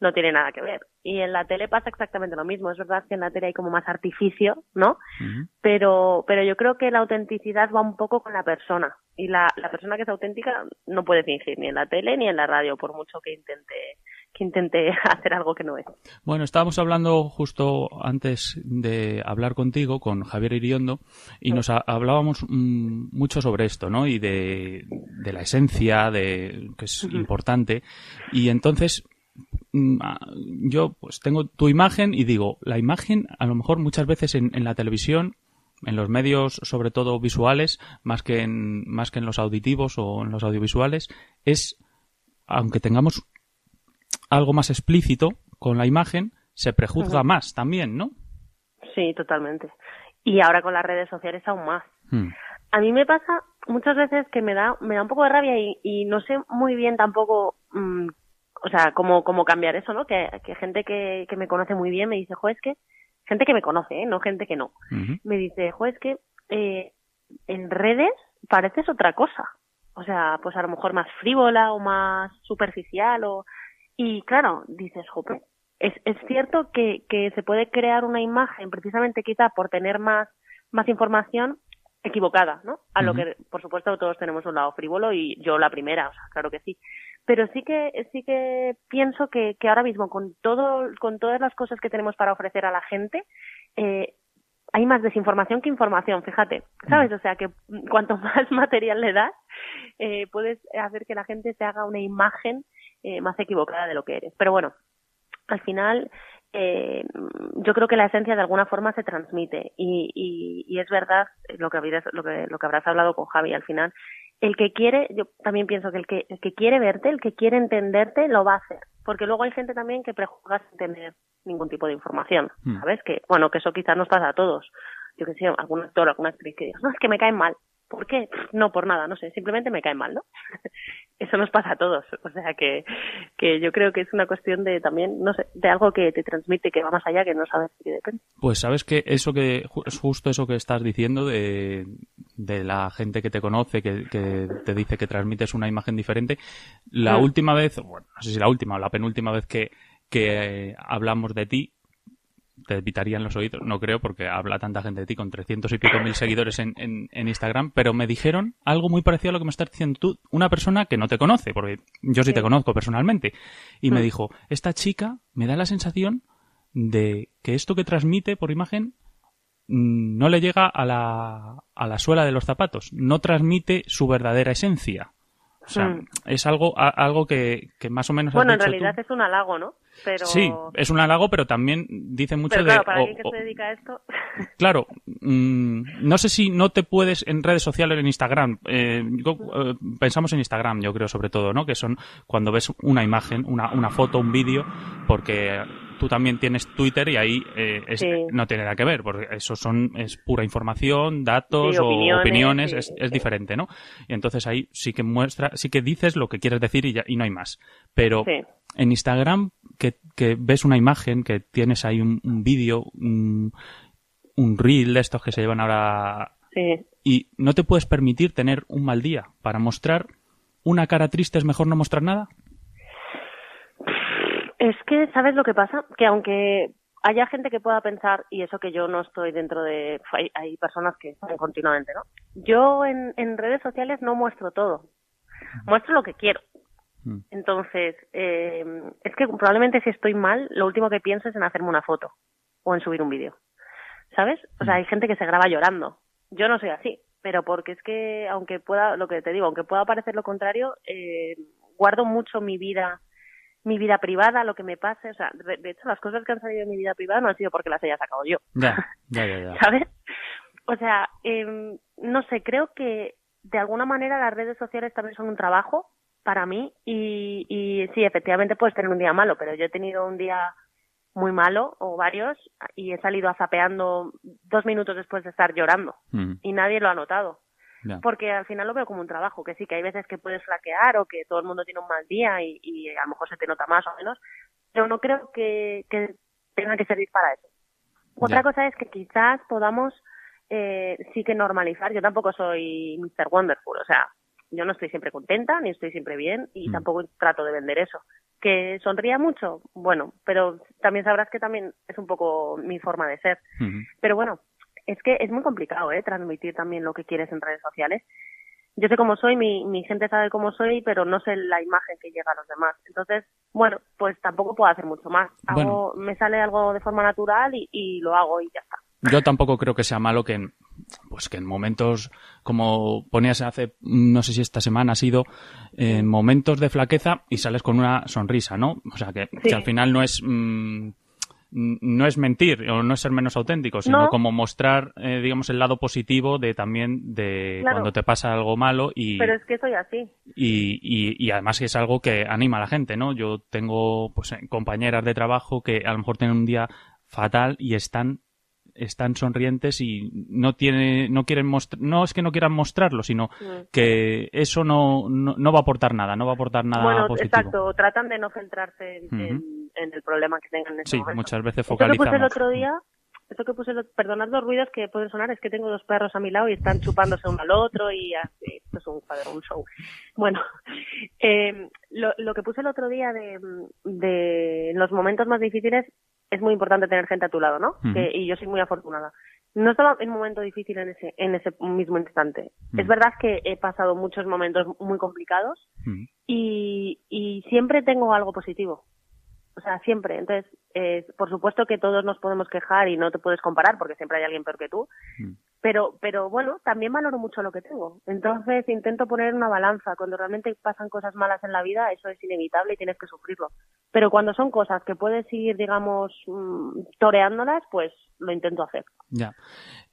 no tiene nada que ver. Y en la tele pasa exactamente lo mismo. Es verdad que en la tele hay como más artificio, ¿no? Uh-huh. Pero, pero yo creo que la autenticidad va un poco con la persona. Y la, la persona que es auténtica no puede fingir ni en la tele ni en la radio, por mucho que intente... que intente hacer algo que no es. Bueno, estábamos hablando justo antes de hablar contigo con Javier Iriondo y sí. nos a- hablábamos mm, mucho sobre esto, ¿no? Y de, de la esencia, de que es uh-huh. importante. Y entonces mm, yo pues tengo tu imagen y digo, la imagen a lo mejor muchas veces en, en la televisión, en los medios sobre todo visuales, más que en, más que en los auditivos o en los audiovisuales, es, aunque tengamos algo más explícito con la imagen, se prejuzga uh-huh. más también, ¿no? Sí, totalmente. Y ahora con las redes sociales aún más. Hmm. A mí me pasa muchas veces que me da me da un poco de rabia y, y no sé muy bien tampoco, mmm, o sea, cómo, cómo cambiar eso, ¿no? Que, que gente que, que me conoce muy bien me dice, jo, es que... Gente que me conoce, ¿eh? No gente que no. Uh-huh. Me dice, jo, es que eh, en redes pareces otra cosa. O sea, pues a lo mejor más frívola o más superficial o... Y claro, dices, jope, es, es cierto que, que se puede crear una imagen precisamente quizá por tener más, más información equivocada, ¿no? A uh-huh. lo que, por supuesto, todos tenemos un lado frívolo y yo la primera, o sea, claro que sí. Pero sí que, sí que pienso que, que ahora mismo con todo, con todas las cosas que tenemos para ofrecer a la gente, eh, hay más desinformación que información, fíjate, ¿sabes? O sea, que cuanto más material le das, eh, puedes hacer que la gente se haga una imagen eh, más equivocada de lo que eres. Pero bueno, al final, eh, yo creo que la esencia de alguna forma se transmite y, y, y es verdad lo que, habrías, lo, que, lo que habrás hablado con Javi al final. El que quiere, yo también pienso que el que el que quiere verte, el que quiere entenderte, lo va a hacer. Porque luego hay gente también que prejuzga sin tener ningún tipo de información, ¿sabes? Mm. Que, bueno, que eso quizás nos pasa a todos. Yo que sé, algún actor, alguna actriz que diga, no, es que me caen mal. ¿Por qué? No, por nada, no sé, simplemente me caen mal, ¿no? Eso nos pasa a todos. O sea, que, que yo creo que es una cuestión de también, no sé, de algo que te transmite, que va más allá, que no sabes de qué depende. Pues sabes que eso que, es justo eso que estás diciendo de... de la gente que te conoce, que, que te dice que transmites una imagen diferente. La sí. última vez, bueno, no sé si la última o la penúltima vez que, que eh, hablamos de ti, te pitarían los oídos, no creo, porque habla tanta gente de ti con trescientos y pico mil seguidores en, en, en Instagram, pero me dijeron algo muy parecido a lo que me estás diciendo tú, una persona que no te conoce, porque yo sí, sí. te conozco personalmente, y sí. me dijo, esta chica me da la sensación de que esto que transmite por imagen no le llega a la, a la suela de los zapatos, no transmite su verdadera esencia. O sea, mm. es algo, a, algo que, que más o menos... Bueno, has dicho en realidad tú. Es un halago, ¿no? Pero... Sí, es un halago, pero también dice mucho pero, de... Claro, para alguien que o, se dedica a esto... Claro, mmm, no sé si no te puedes en redes sociales, en Instagram, eh, yo, eh, pensamos en Instagram, yo creo, sobre todo, ¿no? Que son cuando ves una imagen, una, una foto, un vídeo, porque... Tú también tienes Twitter y ahí eh, es, sí. no tiene nada que ver, porque eso son es pura información, datos sí, opiniones, o opiniones, sí, es, sí. es diferente, ¿no? Y entonces ahí sí que muestra, sí que dices lo que quieres decir y, ya, y no hay más. Pero sí. en Instagram que, que ves una imagen, que tienes ahí un, un vídeo, un, un reel de estos que se llevan ahora sí. y no te puedes permitir tener un mal día para mostrar una cara triste, es mejor no mostrar nada. Es que, ¿sabes lo que pasa? Que aunque haya gente que pueda pensar, y eso que yo no estoy dentro de... Hay, hay personas que están continuamente, ¿no? Yo en, en redes sociales no muestro todo. Muestro lo que quiero, Entonces, eh, es que probablemente si estoy mal, lo último que pienso es en hacerme una foto o en subir un vídeo, ¿sabes? O sea, hay gente que se graba llorando. Yo no soy así, pero porque es que, aunque pueda, lo que te digo, aunque pueda parecer lo contrario, eh, guardo mucho mi vida, mi vida privada, lo que me pase. O sea, de, de hecho, las cosas que han salido de mi vida privada no han sido porque las haya sacado yo. Ya, ya, ya. ya. ¿Sabes? O sea, eh, no sé, creo que de alguna manera las redes sociales también son un trabajo para mí y, y sí, efectivamente puedes tener un día malo, pero yo he tenido un día muy malo o varios y he salido azapeando dos minutos después de estar llorando mm. y nadie lo ha notado. Yeah. Porque al final lo veo como un trabajo, que sí, que hay veces que puedes flaquear o que todo el mundo tiene un mal día y, y a lo mejor se te nota más o menos, pero no creo que, que tenga que servir para eso. Otra yeah. cosa es que quizás podamos eh, sí que normalizar. Yo tampoco soy mister Wonderful, o sea, yo no estoy siempre contenta, ni estoy siempre bien y mm. tampoco trato de vender eso. ¿Que sonría mucho? Bueno, pero también sabrás que también es un poco mi forma de ser. Uh-huh. Pero bueno, es que es muy complicado, ¿eh? Transmitir también lo que quieres en redes sociales. Yo sé cómo soy, mi, mi gente sabe cómo soy, pero no sé la imagen que llega a los demás. Entonces, bueno, pues tampoco puedo hacer mucho más. Hago, bueno. Me sale algo de forma natural y, y lo hago y ya está. Yo tampoco creo que sea malo que en, pues que en momentos, como ponías hace, no sé si esta semana ha sido, en eh, momentos de flaqueza y sales con una sonrisa, ¿no? O sea, que, sí. que al final no es, mmm, no es mentir o no es ser menos auténtico, sino no. como mostrar, eh, digamos, el lado positivo de también de claro. cuando te pasa algo malo y... Pero es que soy así. Y, y, y además es algo que anima a la gente, ¿no? Yo tengo, pues, compañeras de trabajo que a lo mejor tienen un día fatal y están... están sonrientes y no tiene no quieren mostrar, no es que no quieran mostrarlo, sino sí. que eso no, no no va a aportar nada, no va a aportar nada bueno, positivo. Exacto, tratan de no centrarse en, uh-huh. en, en el problema que tengan en ese sí, momento. Muchas veces focalizamos. Eso que puse el otro día, eso que puse el, perdonad los ruidos que pueden sonar, es que tengo dos perros a mi lado y están chupándose uno al otro y así, esto es un, un show. Bueno, eh, lo, lo que puse el otro día de, de los momentos más difíciles, es muy importante tener gente a tu lado, ¿no? Uh-huh. Que, y yo soy muy afortunada. No estaba en un momento difícil en ese, en ese mismo instante. Uh-huh. Es verdad que he pasado muchos momentos muy complicados uh-huh. y, y siempre tengo algo positivo. O sea, siempre. Entonces, eh, por supuesto que todos nos podemos quejar y no te puedes comparar porque siempre hay alguien peor que tú. Uh-huh. Pero, pero bueno, también valoro mucho lo que tengo. Entonces, intento poner una balanza. Cuando realmente pasan cosas malas en la vida, eso es inevitable y tienes que sufrirlo. Pero cuando son cosas que puedes ir, digamos, toreándolas, pues lo intento hacer. Ya.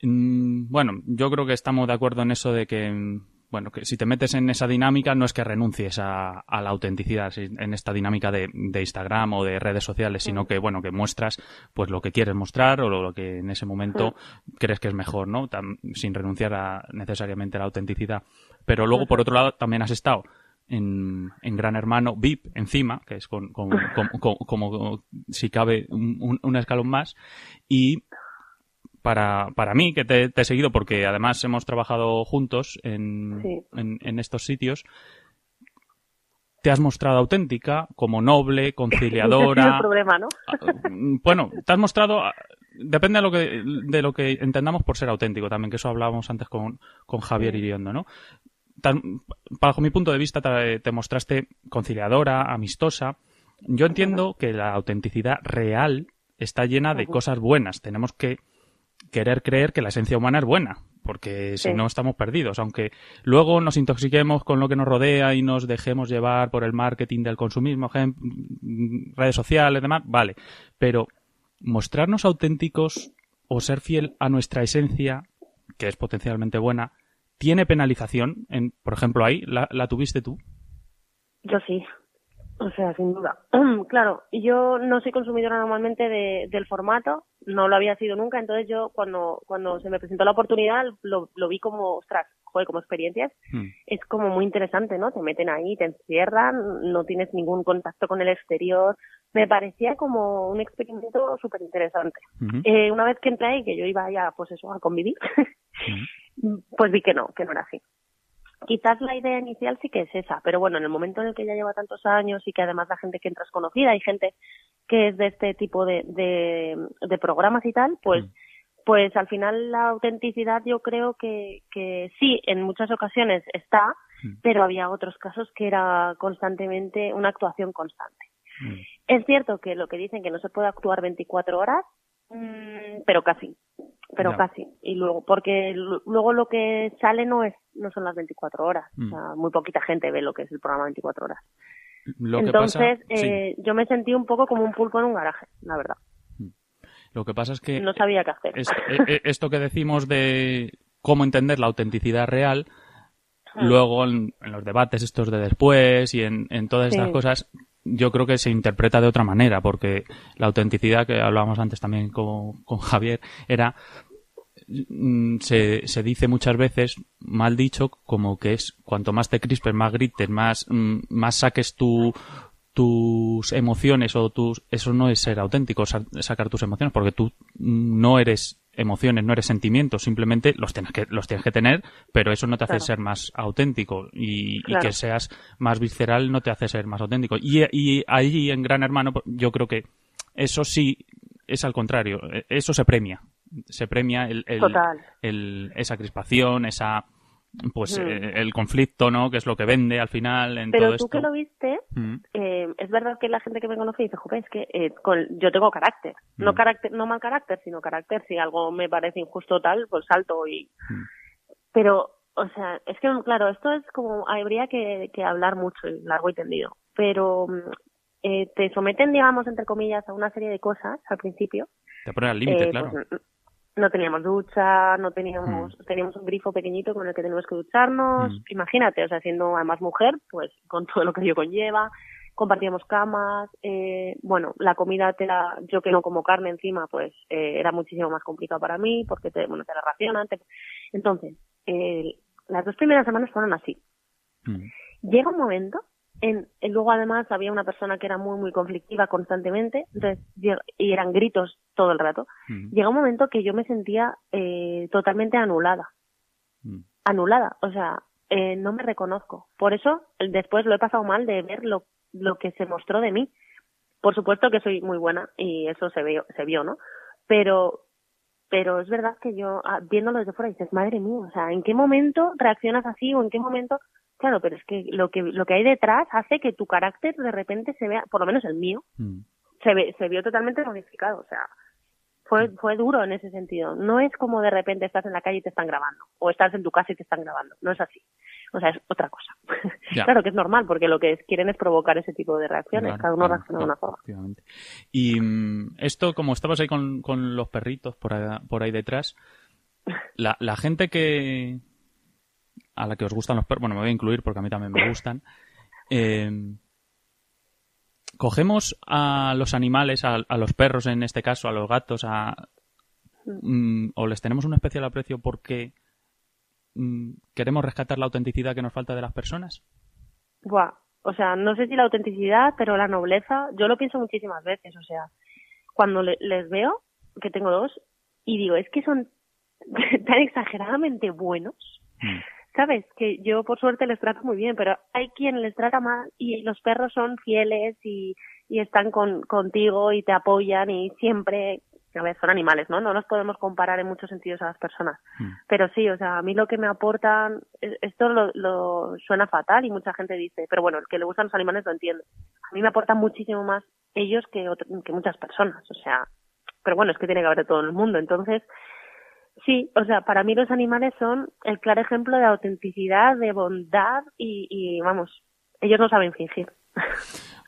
Bueno, yo creo que estamos de acuerdo en eso de que, bueno, que si te metes en esa dinámica no es que renuncies a, a la autenticidad en esta dinámica de, de Instagram o de redes sociales, sino que, bueno, que muestras pues lo que quieres mostrar o lo, lo que en ese momento sí. crees que es mejor, ¿no? Tan, sin renunciar a, necesariamente a la autenticidad. Pero luego, por otro lado, también has estado en, en Gran Hermano V I P encima, que es con, con, con, con, como, como si cabe un, un, un escalón más. Y para para mí, que te, te he seguido, porque además hemos trabajado juntos en, sí. en, en estos sitios, te has mostrado auténtica, como noble, conciliadora. No es el problema, ¿no? Bueno, te has mostrado... Depende de lo que de lo que entendamos por ser auténtico también, que eso hablábamos antes con, con Javier sí. Iriondo, ¿no? Tan, bajo mi punto de vista te, te mostraste conciliadora, amistosa. Yo entiendo que la autenticidad real está llena de cosas buenas. Tenemos que querer creer que la esencia humana es buena, porque si sí. no estamos perdidos. Aunque luego nos intoxiquemos con lo que nos rodea y nos dejemos llevar por el marketing del consumismo, redes sociales, demás, vale. Pero mostrarnos auténticos o ser fiel a nuestra esencia, que es potencialmente buena, ¿tiene penalización? En, por ejemplo, ahí, ¿la, la tuviste tú? Yo sí, o sea, sin duda. Claro, yo no soy consumidora normalmente de, del formato, no lo había sido nunca, entonces yo cuando cuando se me presentó la oportunidad lo, lo vi como, ostras, joder, como experiencias, mm. es como muy interesante, ¿no? Te meten ahí, te encierran, no tienes ningún contacto con el exterior, me parecía como un experimento súper interesante. Mm-hmm. Eh, una vez que entré ahí, que yo iba ya, pues eso, a convivir, mm-hmm. pues vi que no, que no era así. Quizás la idea inicial sí que es esa, pero bueno, en el momento en el que ya lleva tantos años y que además la gente que entra es conocida, hay gente que es de este tipo de, de, de programas y tal, pues mm. pues al final la autenticidad yo creo que, que sí, en muchas ocasiones está, pero había otros casos que era constantemente una actuación constante. Mm. Es cierto que lo que dicen que no se puede actuar veinticuatro horas, mmm, pero casi, pero no. casi. Y luego, porque luego lo que sale no es, no son las veinticuatro horas. Mm. O sea, muy poquita gente ve lo que es el programa veinticuatro horas. Lo Entonces, que pasa, eh, sí. yo me sentí un poco como un pulpo en un garaje, la verdad. Lo que pasa es que... No sabía qué hacer. Es, es, esto que decimos de cómo entender la autenticidad real, sí. luego en, en los debates estos de después y en, en todas estas sí. cosas, yo creo que se interpreta de otra manera, porque la autenticidad, que hablábamos antes también con, con Javier, era... Se, se dice muchas veces, mal dicho, como que es cuanto más te crispes, más grites, más, más saques tu... tus emociones o tus... Eso no es ser auténtico, sacar tus emociones, porque tú no eres emociones, no eres sentimientos, simplemente los tienes que, los tienes que tener, pero eso no te hace claro. ser más auténtico y, claro. y que seas más visceral no te hace ser más auténtico. Y, y allí en Gran Hermano yo creo que eso sí es al contrario, eso se premia, se premia el, el, el, esa crispación, esa... pues mm. eh, el conflicto, ¿no? Que es lo que vende al final en pero todo esto. Pero tú que lo viste, mm. eh, es verdad que la gente que me conoce dice, joder, es que eh, con, yo tengo carácter. Mm. No carácter, no mal carácter, sino carácter. Si algo me parece injusto tal, pues salto y... Mm. Pero, o sea, es que, claro, esto es como... Habría que, que hablar mucho, largo y tendido. Pero eh, te someten, digamos, entre comillas, a una serie de cosas al principio. Te ponen al límite, eh, claro. Pues, no teníamos ducha, no teníamos, mm. teníamos un grifo pequeñito con el que teníamos que ducharnos, mm. imagínate, o sea, siendo además mujer, pues con todo lo que ello conlleva, compartíamos camas, eh, bueno, la comida te la, yo que no como carne encima, pues eh, era muchísimo más complicado para mí, porque te, bueno, te la racionan, te... entonces, eh, las dos primeras semanas fueron así. Mm. Llega un momento, en, en luego además había una persona que era muy, muy conflictiva constantemente, entonces, y eran gritos todo el rato, uh-huh. llega un momento que yo me sentía eh, totalmente anulada, uh-huh. anulada, o sea, eh, no me reconozco. Por eso después lo he pasado mal de ver lo, lo que se mostró de mí. Por supuesto que soy muy buena y eso se vio, se vio, ¿no? Pero, pero es verdad que yo, viéndolo desde fuera, dices, madre mía, o sea, ¿en qué momento reaccionas así o en qué momento...? Claro, pero es que lo que lo que hay detrás hace que tu carácter de repente se vea, por lo menos el mío, mm. se ve, se vio totalmente modificado, o sea, fue fue duro en ese sentido. No es como de repente estás en la calle y te están grabando, o estás en tu casa y te están grabando, no es así. O sea, es otra cosa. Ya. Claro que es normal, porque lo que quieren es provocar ese tipo de reacciones, claro, cada uno claro, reacciona claro, de una forma. Y um, esto, como estabas ahí con, con los perritos por ahí, por ahí detrás, la, la gente que... a la que os gustan los perros, bueno, me voy a incluir porque a mí también me gustan, eh, cogemos a los animales, a, a los perros en este caso, a los gatos, a, mm, o les tenemos un especial aprecio porque mm, queremos rescatar la autenticidad que nos falta de las personas. Buah, o sea, no sé si la autenticidad, pero la nobleza, yo lo pienso muchísimas veces, o sea, cuando le, les veo, que tengo dos, y digo, es que son tan exageradamente buenos, mm. ¿sabes? Que yo, por suerte, les trato muy bien, pero hay quien les trata mal y los perros son fieles y, y están con, contigo y te apoyan y siempre... A ver, son animales, ¿no? No los podemos comparar en muchos sentidos a las personas. Mm. Pero sí, o sea, a mí lo que me aportan... Esto lo, lo suena fatal y mucha gente dice, pero bueno, el que le gustan los animales lo entiende. A mí me aportan muchísimo más ellos que, otro, que muchas personas, o sea... Pero bueno, es que tiene que haber de todo el mundo, entonces... Sí, o sea, para mí los animales son el claro ejemplo de autenticidad, de bondad y, y vamos, ellos no saben fingir.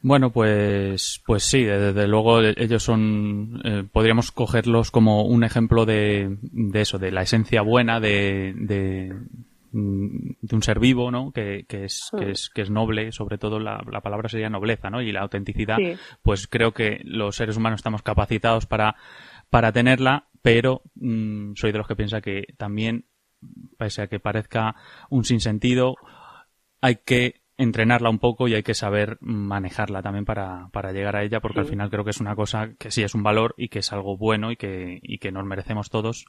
Bueno, pues pues sí, desde luego ellos son, eh, podríamos cogerlos como un ejemplo de, de eso, de la esencia buena de, de, de un ser vivo, ¿no? Que, que, es, sí. que es que es noble, sobre todo la, la palabra sería nobleza, ¿no? Y la autenticidad, sí. pues creo que los seres humanos estamos capacitados para, para tenerla. Pero mmm, soy de los que piensa que también, pese a que parezca un sinsentido, hay que entrenarla un poco y hay que saber manejarla también para, para llegar a ella, porque sí. al final creo que es una cosa que sí es un valor y que es algo bueno y que, y que nos merecemos todos.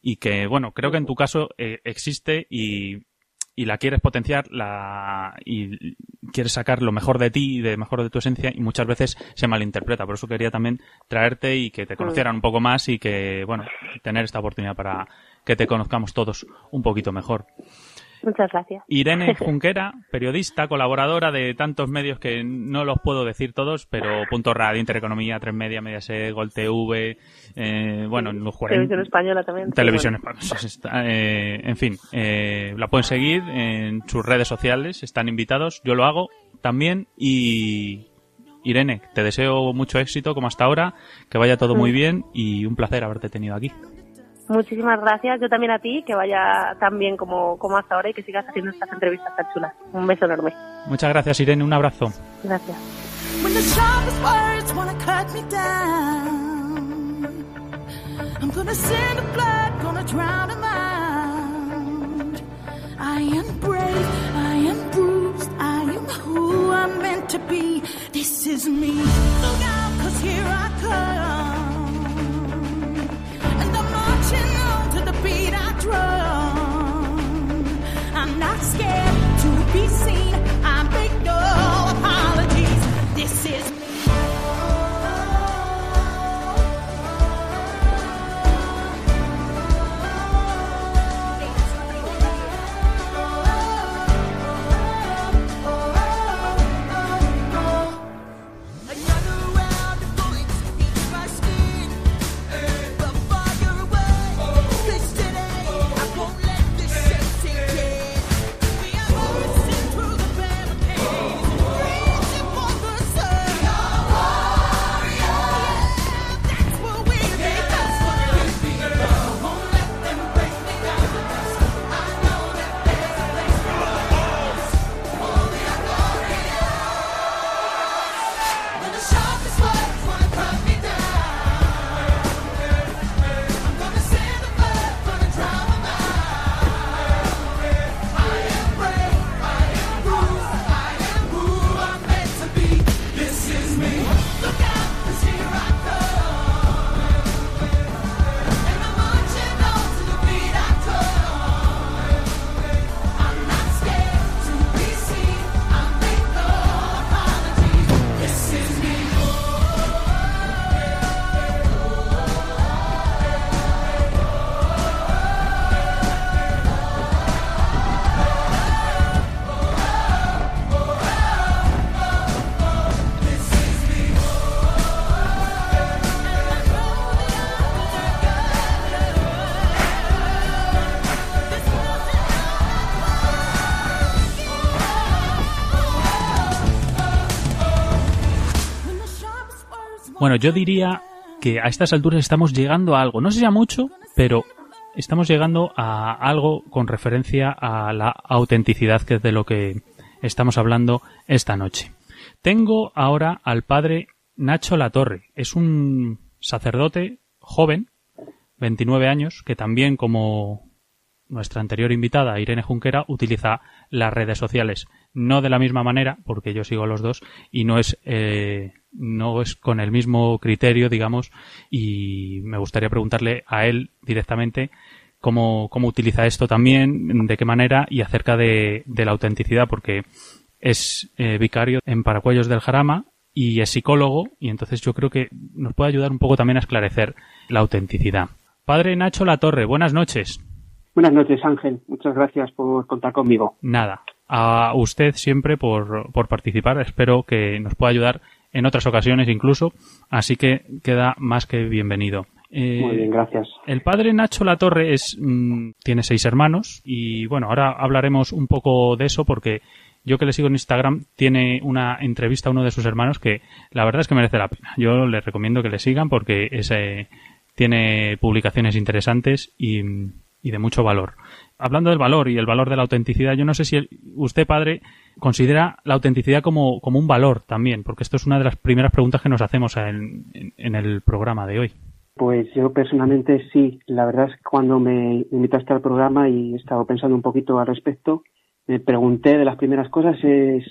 Y que, bueno, creo que en tu caso eh, existe y, y la quieres potenciar la y quieres sacar lo mejor de ti y de mejor de tu esencia y muchas veces se malinterpreta. Por eso quería también traerte y que te conocieran un poco más y que, bueno, tener esta oportunidad para que te conozcamos todos un poquito mejor. Muchas gracias. Irene Junquera, periodista, colaboradora de tantos medios que no los puedo decir todos, pero Punto Radio, Intereconomía, Tres Media, Mediaset, Gol T V, eh, bueno, en los cuarenta, Televisión Española también. Televisión bueno. Española, eh, en fin, eh, la pueden seguir en sus redes sociales, están invitados, yo lo hago también y... Irene, te deseo mucho éxito como hasta ahora, que vaya todo muy bien y un placer haberte tenido aquí. Muchísimas gracias, yo también a ti, que vaya tan bien como, como hasta ahora y que sigas haciendo estas entrevistas tan chulas. Un beso enorme. Muchas gracias, Irene, un abrazo. Gracias. I'm meant to be, this is me. Look out, 'cause here I come. And I'm marching on to the beat I drum. I'm not scared to be seen, I make no apologies. This is me. Bueno, yo diría que a estas alturas estamos llegando a algo, no sé si a mucho, pero estamos llegando a algo con referencia a la autenticidad, que es de lo que estamos hablando esta noche. Tengo ahora al padre Nacho Latorre, es un sacerdote joven, veintinueve años, que también, como nuestra anterior invitada, Irene Junquera, utiliza las redes sociales. No de la misma manera, porque yo sigo a los dos y no es... Eh, no es con el mismo criterio, digamos, y me gustaría preguntarle a él directamente cómo, cómo utiliza esto también, de qué manera y acerca de, de la autenticidad, porque es eh, vicario en Paracuellos del Jarama y es psicólogo, y entonces yo creo que nos puede ayudar un poco también a esclarecer la autenticidad. Padre Nacho Latorre, buenas noches. Buenas noches, Ángel. Muchas gracias por contar conmigo. Nada, a usted siempre por, por participar. Espero que nos pueda ayudar en otras ocasiones incluso, así que queda más que bienvenido. Eh, Muy bien, gracias. El padre Nacho Latorre es, mmm, tiene seis hermanos y, bueno, ahora hablaremos un poco de eso porque yo, que le sigo en Instagram, tiene una entrevista a uno de sus hermanos que la verdad es que merece la pena. Yo les recomiendo que le sigan porque ese tiene publicaciones interesantes y, y de mucho valor. Hablando del valor y el valor de la autenticidad, yo no sé si el, usted, padre, considera la autenticidad como, como un valor también, porque esto es una de las primeras preguntas que nos hacemos en, en, en el programa de hoy. Pues yo personalmente sí. La verdad es que cuando me invitaste al programa y he estado pensando un poquito al respecto, me pregunté de las primeras cosas, es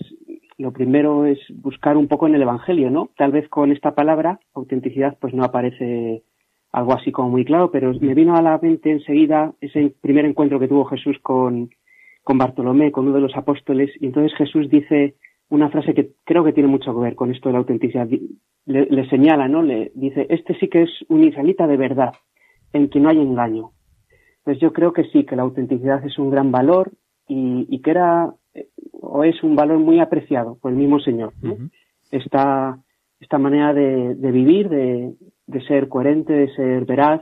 lo primero es buscar un poco en el Evangelio, ¿no? Tal vez con esta palabra, autenticidad, pues no aparece algo así como muy claro, pero me vino a la mente enseguida ese primer encuentro que tuvo Jesús con, con Bartolomé, con uno de los apóstoles, y entonces Jesús dice una frase que creo que tiene mucho que ver con esto de la autenticidad. Le, le señala, ¿no? Le dice, este sí que es un israelita de verdad, en que no hay engaño. Pues yo creo que sí, que la autenticidad es un gran valor, y, y que era o es un valor muy apreciado por el mismo Señor, ¿no? Uh-huh. Esta, esta manera de, de vivir, de, de ser coherente, de ser veraz,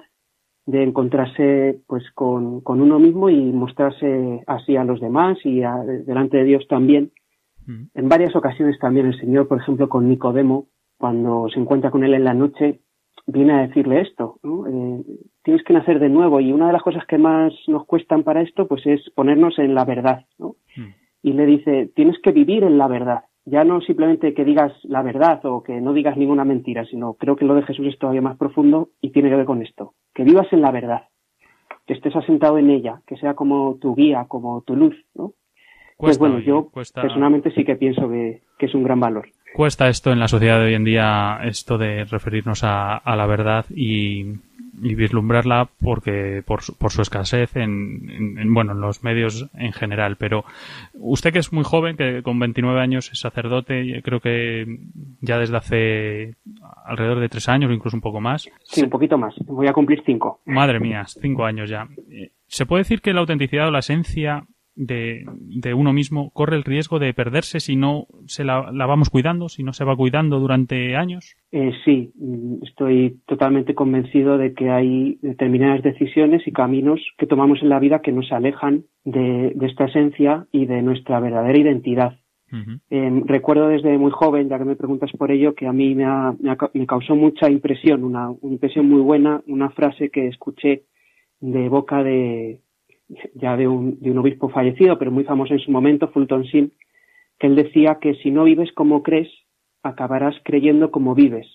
de encontrarse pues con, con uno mismo y mostrarse así a los demás y a, delante de Dios también. Uh-huh. En varias ocasiones también el Señor, por ejemplo, con Nicodemo, cuando se encuentra con él en la noche, viene a decirle esto, ¿no? Eh, tienes que nacer de nuevo, y una de las cosas que más nos cuestan para esto pues es ponernos en la verdad, ¿no? Mm. Y le dice, tienes que vivir en la verdad, ya no simplemente que digas la verdad o que no digas ninguna mentira, sino creo que lo de Jesús es todavía más profundo y tiene que ver con esto, que vivas en la verdad, que estés asentado en ella, que sea como tu guía, como tu luz, ¿no? Cuesta, pues bueno, oye, yo cuesta... personalmente sí que pienso que, que es un gran valor. Cuesta esto en la sociedad de hoy en día, esto de referirnos a, a la verdad y, y vislumbrarla porque por, por su escasez en, en, en bueno en los medios en general. Pero usted, que es muy joven, que con veintinueve años es sacerdote, creo que ya desde hace alrededor de tres años o incluso un poco más. Sí, un poquito más. Voy a cumplir cinco. Madre mía, cinco años ya. ¿Se puede decir que la autenticidad o la esencia De, de uno mismo corre el riesgo de perderse si no se la, la vamos cuidando, si no se va cuidando durante años? Eh, sí, estoy totalmente convencido de que hay determinadas decisiones y caminos que tomamos en la vida que nos alejan de, de esta esencia y de nuestra verdadera identidad. Uh-huh. Eh, recuerdo desde muy joven, ya que me preguntas por ello, que a mí me, ha, me, ha, me causó mucha impresión, una, una impresión muy buena, una frase que escuché de boca de... ya de un, de un obispo fallecido, pero muy famoso en su momento, Fulton Sheen, que él decía que si no vives como crees, acabarás creyendo como vives.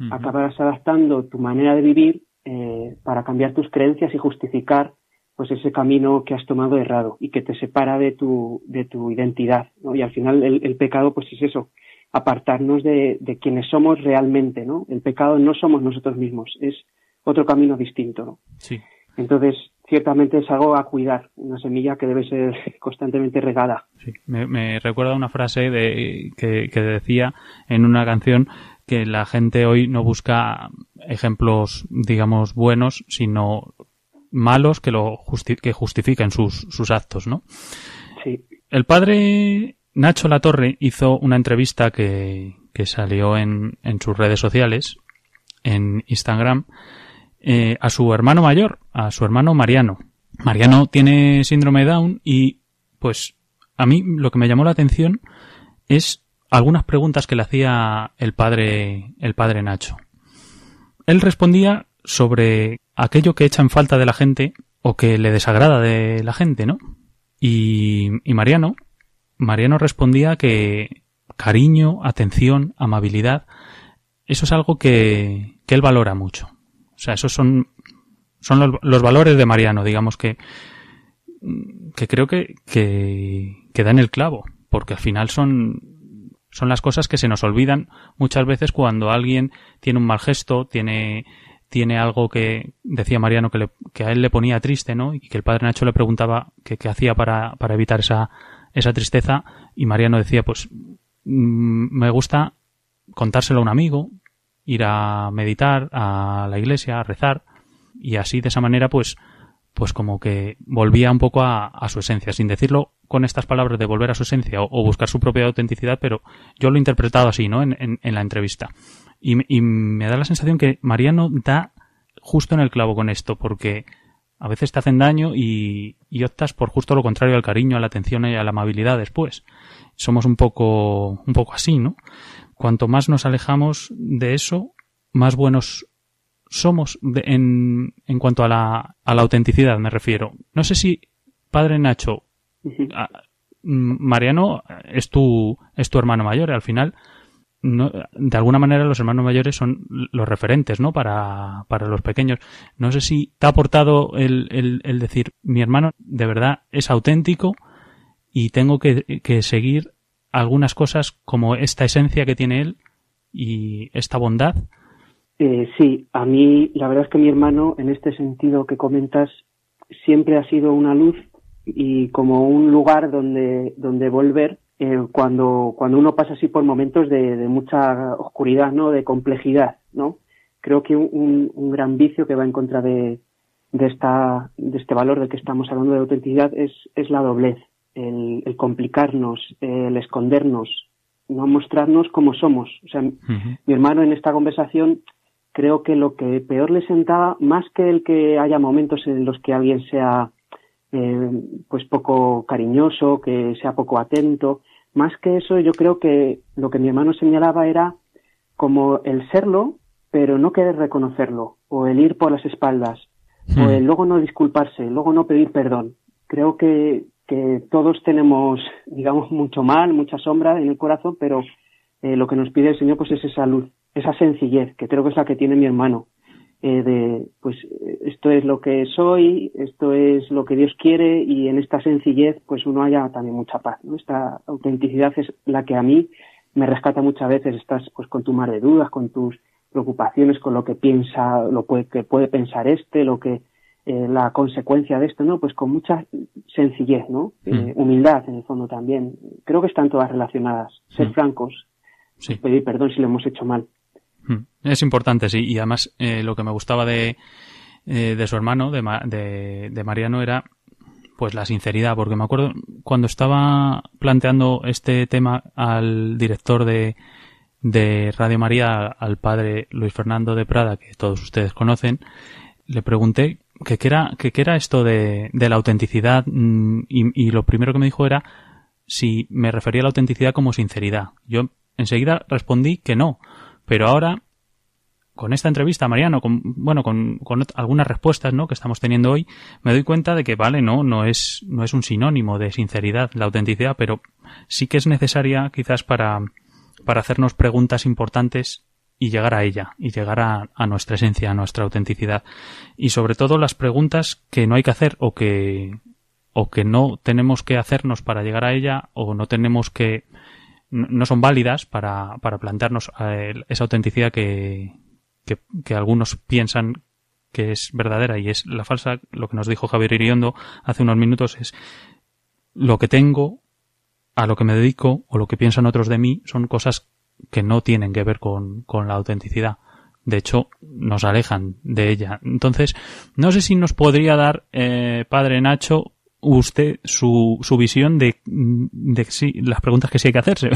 Uh-huh. Acabarás adaptando tu manera de vivir eh, para cambiar tus creencias y justificar pues ese camino que has tomado errado y que te separa de tu, de tu identidad, ¿no? Y al final el, el pecado pues es eso, apartarnos de, de quienes somos realmente, ¿no? El pecado no somos nosotros mismos, es otro camino distinto, ¿no? Sí. Entonces, ciertamente es algo a cuidar, una semilla que debe ser constantemente regada. Sí, me, me recuerda una frase de, que, que decía en una canción que la gente hoy no busca ejemplos, digamos, buenos, sino malos que lo justi- que justifiquen sus, sus actos, ¿no? Sí. El padre Nacho Latorre hizo una entrevista que, que salió en, en sus redes sociales, en Instagram, Eh, a su hermano mayor, a su hermano Mariano. Mariano tiene síndrome de Down y, pues, a mí lo que me llamó la atención es algunas preguntas que le hacía el padre, el padre Nacho. Él respondía sobre aquello que echa en falta de la gente o que le desagrada de la gente, ¿no? Y, y Mariano, Mariano respondía que cariño, atención, amabilidad, eso es algo que, que él valora mucho. O sea, esos son, son los, los valores de Mariano, digamos, que, que creo que, que, que dan el clavo, porque al final son, son las cosas que se nos olvidan muchas veces cuando alguien tiene un mal gesto, tiene, tiene algo que, decía Mariano, que, le, que a él le ponía triste, ¿no? Y que el padre Nacho le preguntaba qué hacía para, para evitar esa, esa tristeza, y Mariano decía, pues, me gusta contárselo a un amigo, ir a meditar, a la iglesia, a rezar, y así de esa manera pues pues como que volvía un poco a, a su esencia, sin decirlo con estas palabras de volver a su esencia o, o buscar su propia autenticidad, pero yo lo he interpretado así, ¿no?, en, en, en la entrevista. Y, y me da la sensación que Mariano da justo en el clavo con esto, porque a veces te hacen daño y, y optas por justo lo contrario al cariño, a la atención y a la amabilidad después. Somos un poco, un poco así, ¿no? Cuanto más nos alejamos de eso, más buenos somos de, en, en cuanto a la, a la autenticidad, me refiero. No sé si, padre Nacho, uh-huh. a, Mariano es tu, es tu hermano mayor. Al final, no, de alguna manera, los hermanos mayores son los referentes, ¿no?, para, para los pequeños. No sé si te ha aportado el, el, el decir, mi hermano de verdad es auténtico y tengo que, que seguir algunas cosas como esta esencia que tiene él y esta bondad. Eh, sí, a mí la verdad es que mi hermano, en este sentido que comentas, siempre ha sido una luz y como un lugar donde donde volver eh, cuando cuando uno pasa así por momentos de, de mucha oscuridad, ¿no?, de complejidad, ¿no? Creo que un, un gran vicio que va en contra de de esta de este valor del que estamos hablando de autenticidad es es la doblez, el, el complicarnos, el escondernos, no mostrarnos como somos. O sea, uh-huh. mi hermano en esta conversación creo que lo que peor le sentaba, más que el que haya momentos en los que alguien sea eh, pues poco cariñoso, que sea poco atento, más que eso yo creo que lo que mi hermano señalaba era como el serlo, pero no querer reconocerlo, o el ir por las espaldas, sí. o el luego no disculparse, luego no pedir perdón. Creo que, que todos tenemos, digamos, mucho mal, mucha sombra en el corazón, pero eh, lo que nos pide el Señor pues es esa luz, esa sencillez, que creo que es la que tiene mi hermano, eh, de pues esto es lo que soy, esto es lo que Dios quiere, y en esta sencillez pues uno haya también mucha paz, ¿no? Esta autenticidad es la que a mí me rescata muchas veces. Estás pues con tu mar de dudas, con tus preocupaciones, con lo que piensa, lo puede, que puede pensar este, lo que eh, la consecuencia de esto, ¿no? Pues con mucha sencillez, ¿no? Mm. Eh, humildad en el fondo también. Creo que están todas relacionadas. Ser mm. francos, sí. pedir perdón si lo hemos hecho mal. Es importante, sí. Y además eh, lo que me gustaba de, eh, de su hermano, de, Ma- de, de Mariano, era pues la sinceridad, porque me acuerdo cuando estaba planteando este tema al director de de Radio María, al padre Luis Fernando de Prada, que todos ustedes conocen, le pregunté qué era, qué era esto de, de la autenticidad, y, y lo primero que me dijo era si me refería a la autenticidad como sinceridad. Yo enseguida respondí que no, pero ahora, con esta entrevista, Mariano, con, bueno, con, con algunas respuestas, ¿no?, que estamos teniendo hoy, me doy cuenta de que, vale, no, no es, no es un sinónimo de sinceridad la autenticidad, pero sí que es necesaria quizás para... para hacernos preguntas importantes y llegar a ella, y llegar a, a nuestra esencia, a nuestra autenticidad. Y sobre todo las preguntas que no hay que hacer, o que, o que no tenemos que hacernos para llegar a ella, o no tenemos que, no son válidas para, para plantearnos esa autenticidad que, que, que algunos piensan que es verdadera y es la falsa. Lo que nos dijo Javier Iriondo hace unos minutos es lo que tengo, a lo que me dedico o lo que piensan otros de mí son cosas que no tienen que ver con, con la autenticidad. De hecho, nos alejan de ella. Entonces, no sé si nos podría dar, eh, padre Nacho, usted su, su visión de, de sí, las preguntas que sí hay que hacerse.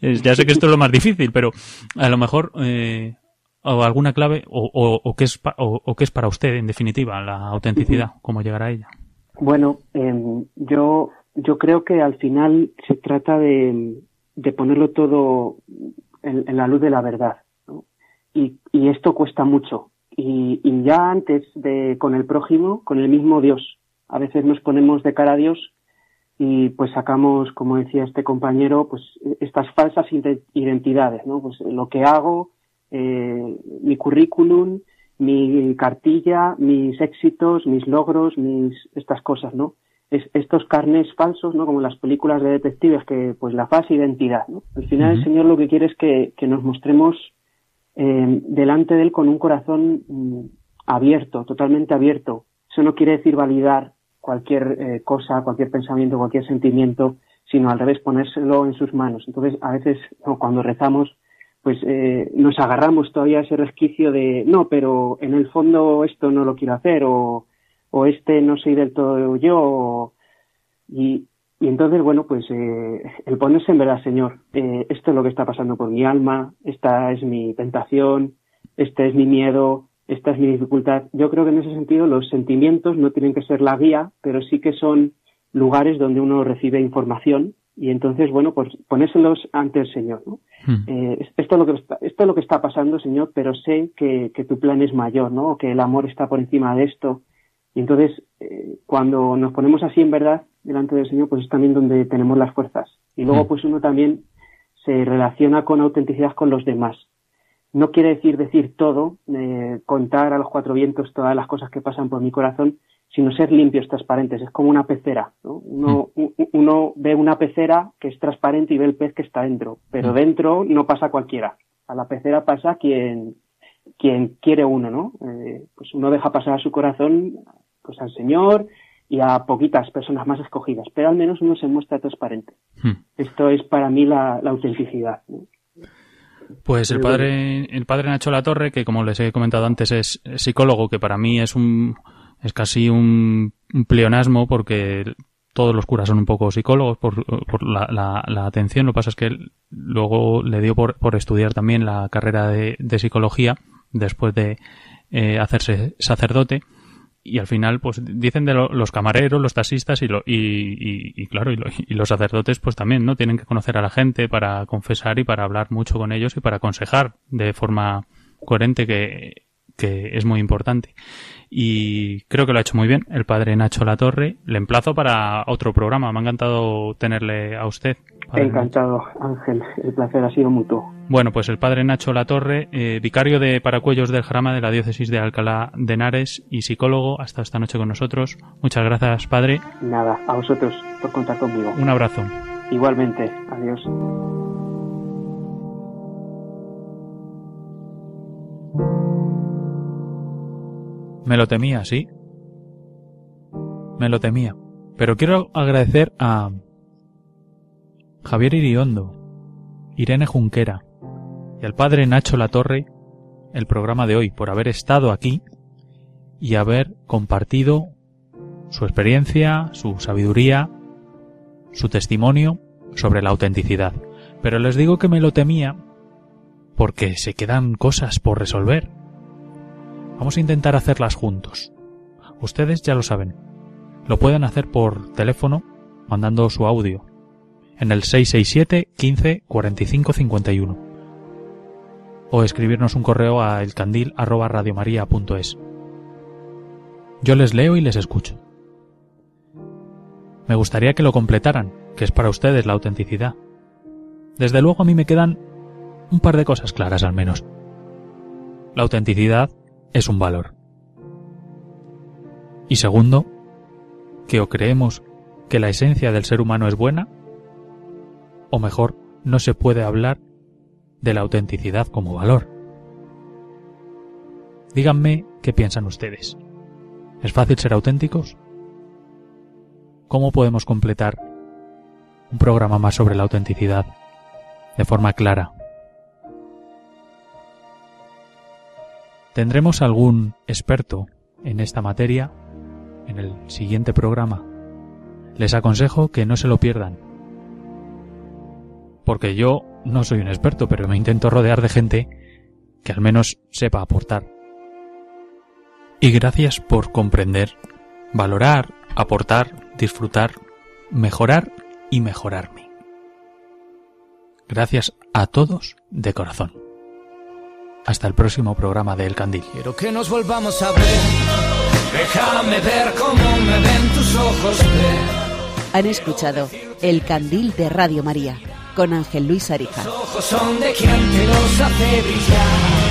Ya sé que esto es lo más difícil, pero a lo mejor eh, o alguna clave o, o, o, qué es pa, o, o qué es para usted, en definitiva, la autenticidad, cómo llegar a ella. Bueno, eh, yo... Yo creo que al final se trata de, de ponerlo todo en, en la luz de la verdad, ¿no? Y, y esto cuesta mucho. Y, y ya antes de con el prójimo, con el mismo Dios. A veces nos ponemos de cara a Dios y pues sacamos, como decía este compañero, pues estas falsas identidades, ¿no? Pues lo que hago, eh, mi currículum, mi cartilla, mis éxitos, mis logros, mis estas cosas, ¿no? Estos carnés falsos, ¿no? Como las películas de detectives, que pues la falsa identidad, ¿no? Al final el Señor lo que quiere es que, que nos mostremos eh, delante de Él con un corazón mm, abierto, totalmente abierto. Eso no quiere decir validar cualquier eh, cosa, cualquier pensamiento, cualquier sentimiento, sino al revés, ponérselo en sus manos. Entonces, a veces, no, cuando rezamos, pues eh, nos agarramos todavía a ese resquicio de no, pero en el fondo esto no lo quiero hacer, o... o este no soy del todo yo, o... y, y entonces, bueno, pues eh, el ponerse en verdad, Señor, eh, esto es lo que está pasando por mi alma, esta es mi tentación, este es mi miedo, esta es mi dificultad. Yo creo que en ese sentido los sentimientos no tienen que ser la guía, pero sí que son lugares donde uno recibe información, y entonces, bueno, pues ponérselos ante el Señor, ¿no? Mm. Eh, esto, es lo que está, esto es lo que está pasando, Señor, pero sé que, que tu plan es mayor, ¿no? O que el amor está por encima de esto. Y entonces, eh, cuando nos ponemos así en verdad delante del Señor, pues es también donde tenemos las fuerzas. Y luego, pues uno también se relaciona con autenticidad con los demás. No quiere decir decir todo, eh, contar a los cuatro vientos todas las cosas que pasan por mi corazón, sino ser limpios, transparentes. Es como una pecera, ¿no? Uno, uno ve una pecera que es transparente y ve el pez que está dentro. Pero dentro no pasa cualquiera. A la pecera pasa quien... quien quiere uno, ¿no? Eh, pues uno deja pasar a su corazón pues al Señor y a poquitas personas más escogidas, pero al menos uno se muestra transparente. Hmm. Esto es para mí la, la autenticidad, ¿no? Pues el padre, el padre Nacho Latorre, que como les he comentado antes es psicólogo, que para mí es un es casi un, un pleonasmo, porque todos los curas son un poco psicólogos por, por la, la, la atención. Lo que pasa es que él luego le dio por, por estudiar también la carrera de, de psicología después de eh, hacerse sacerdote. Y al final, pues dicen de lo, los camareros, los taxistas y, lo, y, y, y claro, y, lo, y los sacerdotes, pues también, ¿no? Tienen que conocer a la gente para confesar y para hablar mucho con ellos y para aconsejar de forma coherente, que, que es muy importante. Y creo que lo ha hecho muy bien el padre Nacho Latorre. Le emplazo para otro programa. Me ha encantado tenerle a usted. Padre. Encantado, Ángel. El placer ha sido mutuo. Bueno, pues el padre Nacho Latorre, eh, vicario de Paracuellos del Jarama de la diócesis de Alcalá de Henares y psicólogo, ha estado esta noche con nosotros. Muchas gracias, padre. Nada, a vosotros por contar conmigo. Un abrazo. Igualmente. Adiós. Me lo temía, sí. Me lo temía. Pero quiero agradecer a Javier Iriondo, Irene Junquera y al padre Nacho Latorre el programa de hoy, por haber estado aquí y haber compartido su experiencia, su sabiduría, su testimonio sobre la autenticidad. Pero les digo que me lo temía porque se quedan cosas por resolver. Vamos a intentar hacerlas juntos. Ustedes ya lo saben. Lo pueden hacer por teléfono mandando su audio en el seis seis siete, quince, cuarenta y cinco, cincuenta y uno o escribirnos un correo a el candil arroba radiomaria punto es. Yo les leo y les escucho. Me gustaría que lo completaran, que es para ustedes la autenticidad. Desde luego a mí me quedan un par de cosas claras al menos. La autenticidad es un valor. Y segundo, que o creemos que la esencia del ser humano es buena, o mejor, no se puede hablar de la autenticidad como valor. Díganme qué piensan ustedes. ¿Es fácil ser auténticos? ¿Cómo podemos completar un programa más sobre la autenticidad de forma clara? ¿Tendremos algún experto en esta materia en el siguiente programa? Les aconsejo que no se lo pierdan, porque yo no soy un experto, pero me intento rodear de gente que al menos sepa aportar. Y gracias por comprender, valorar, aportar, disfrutar, mejorar y mejorarme. Gracias a todos de corazón. Hasta el próximo programa de El Candil. Quiero que nos volvamos a ver. Déjame ver cómo me ven tus ojos. Han escuchado El Candil de Radio María con Ángel Luis Arija. Los ojos son de quien te los hace brillar.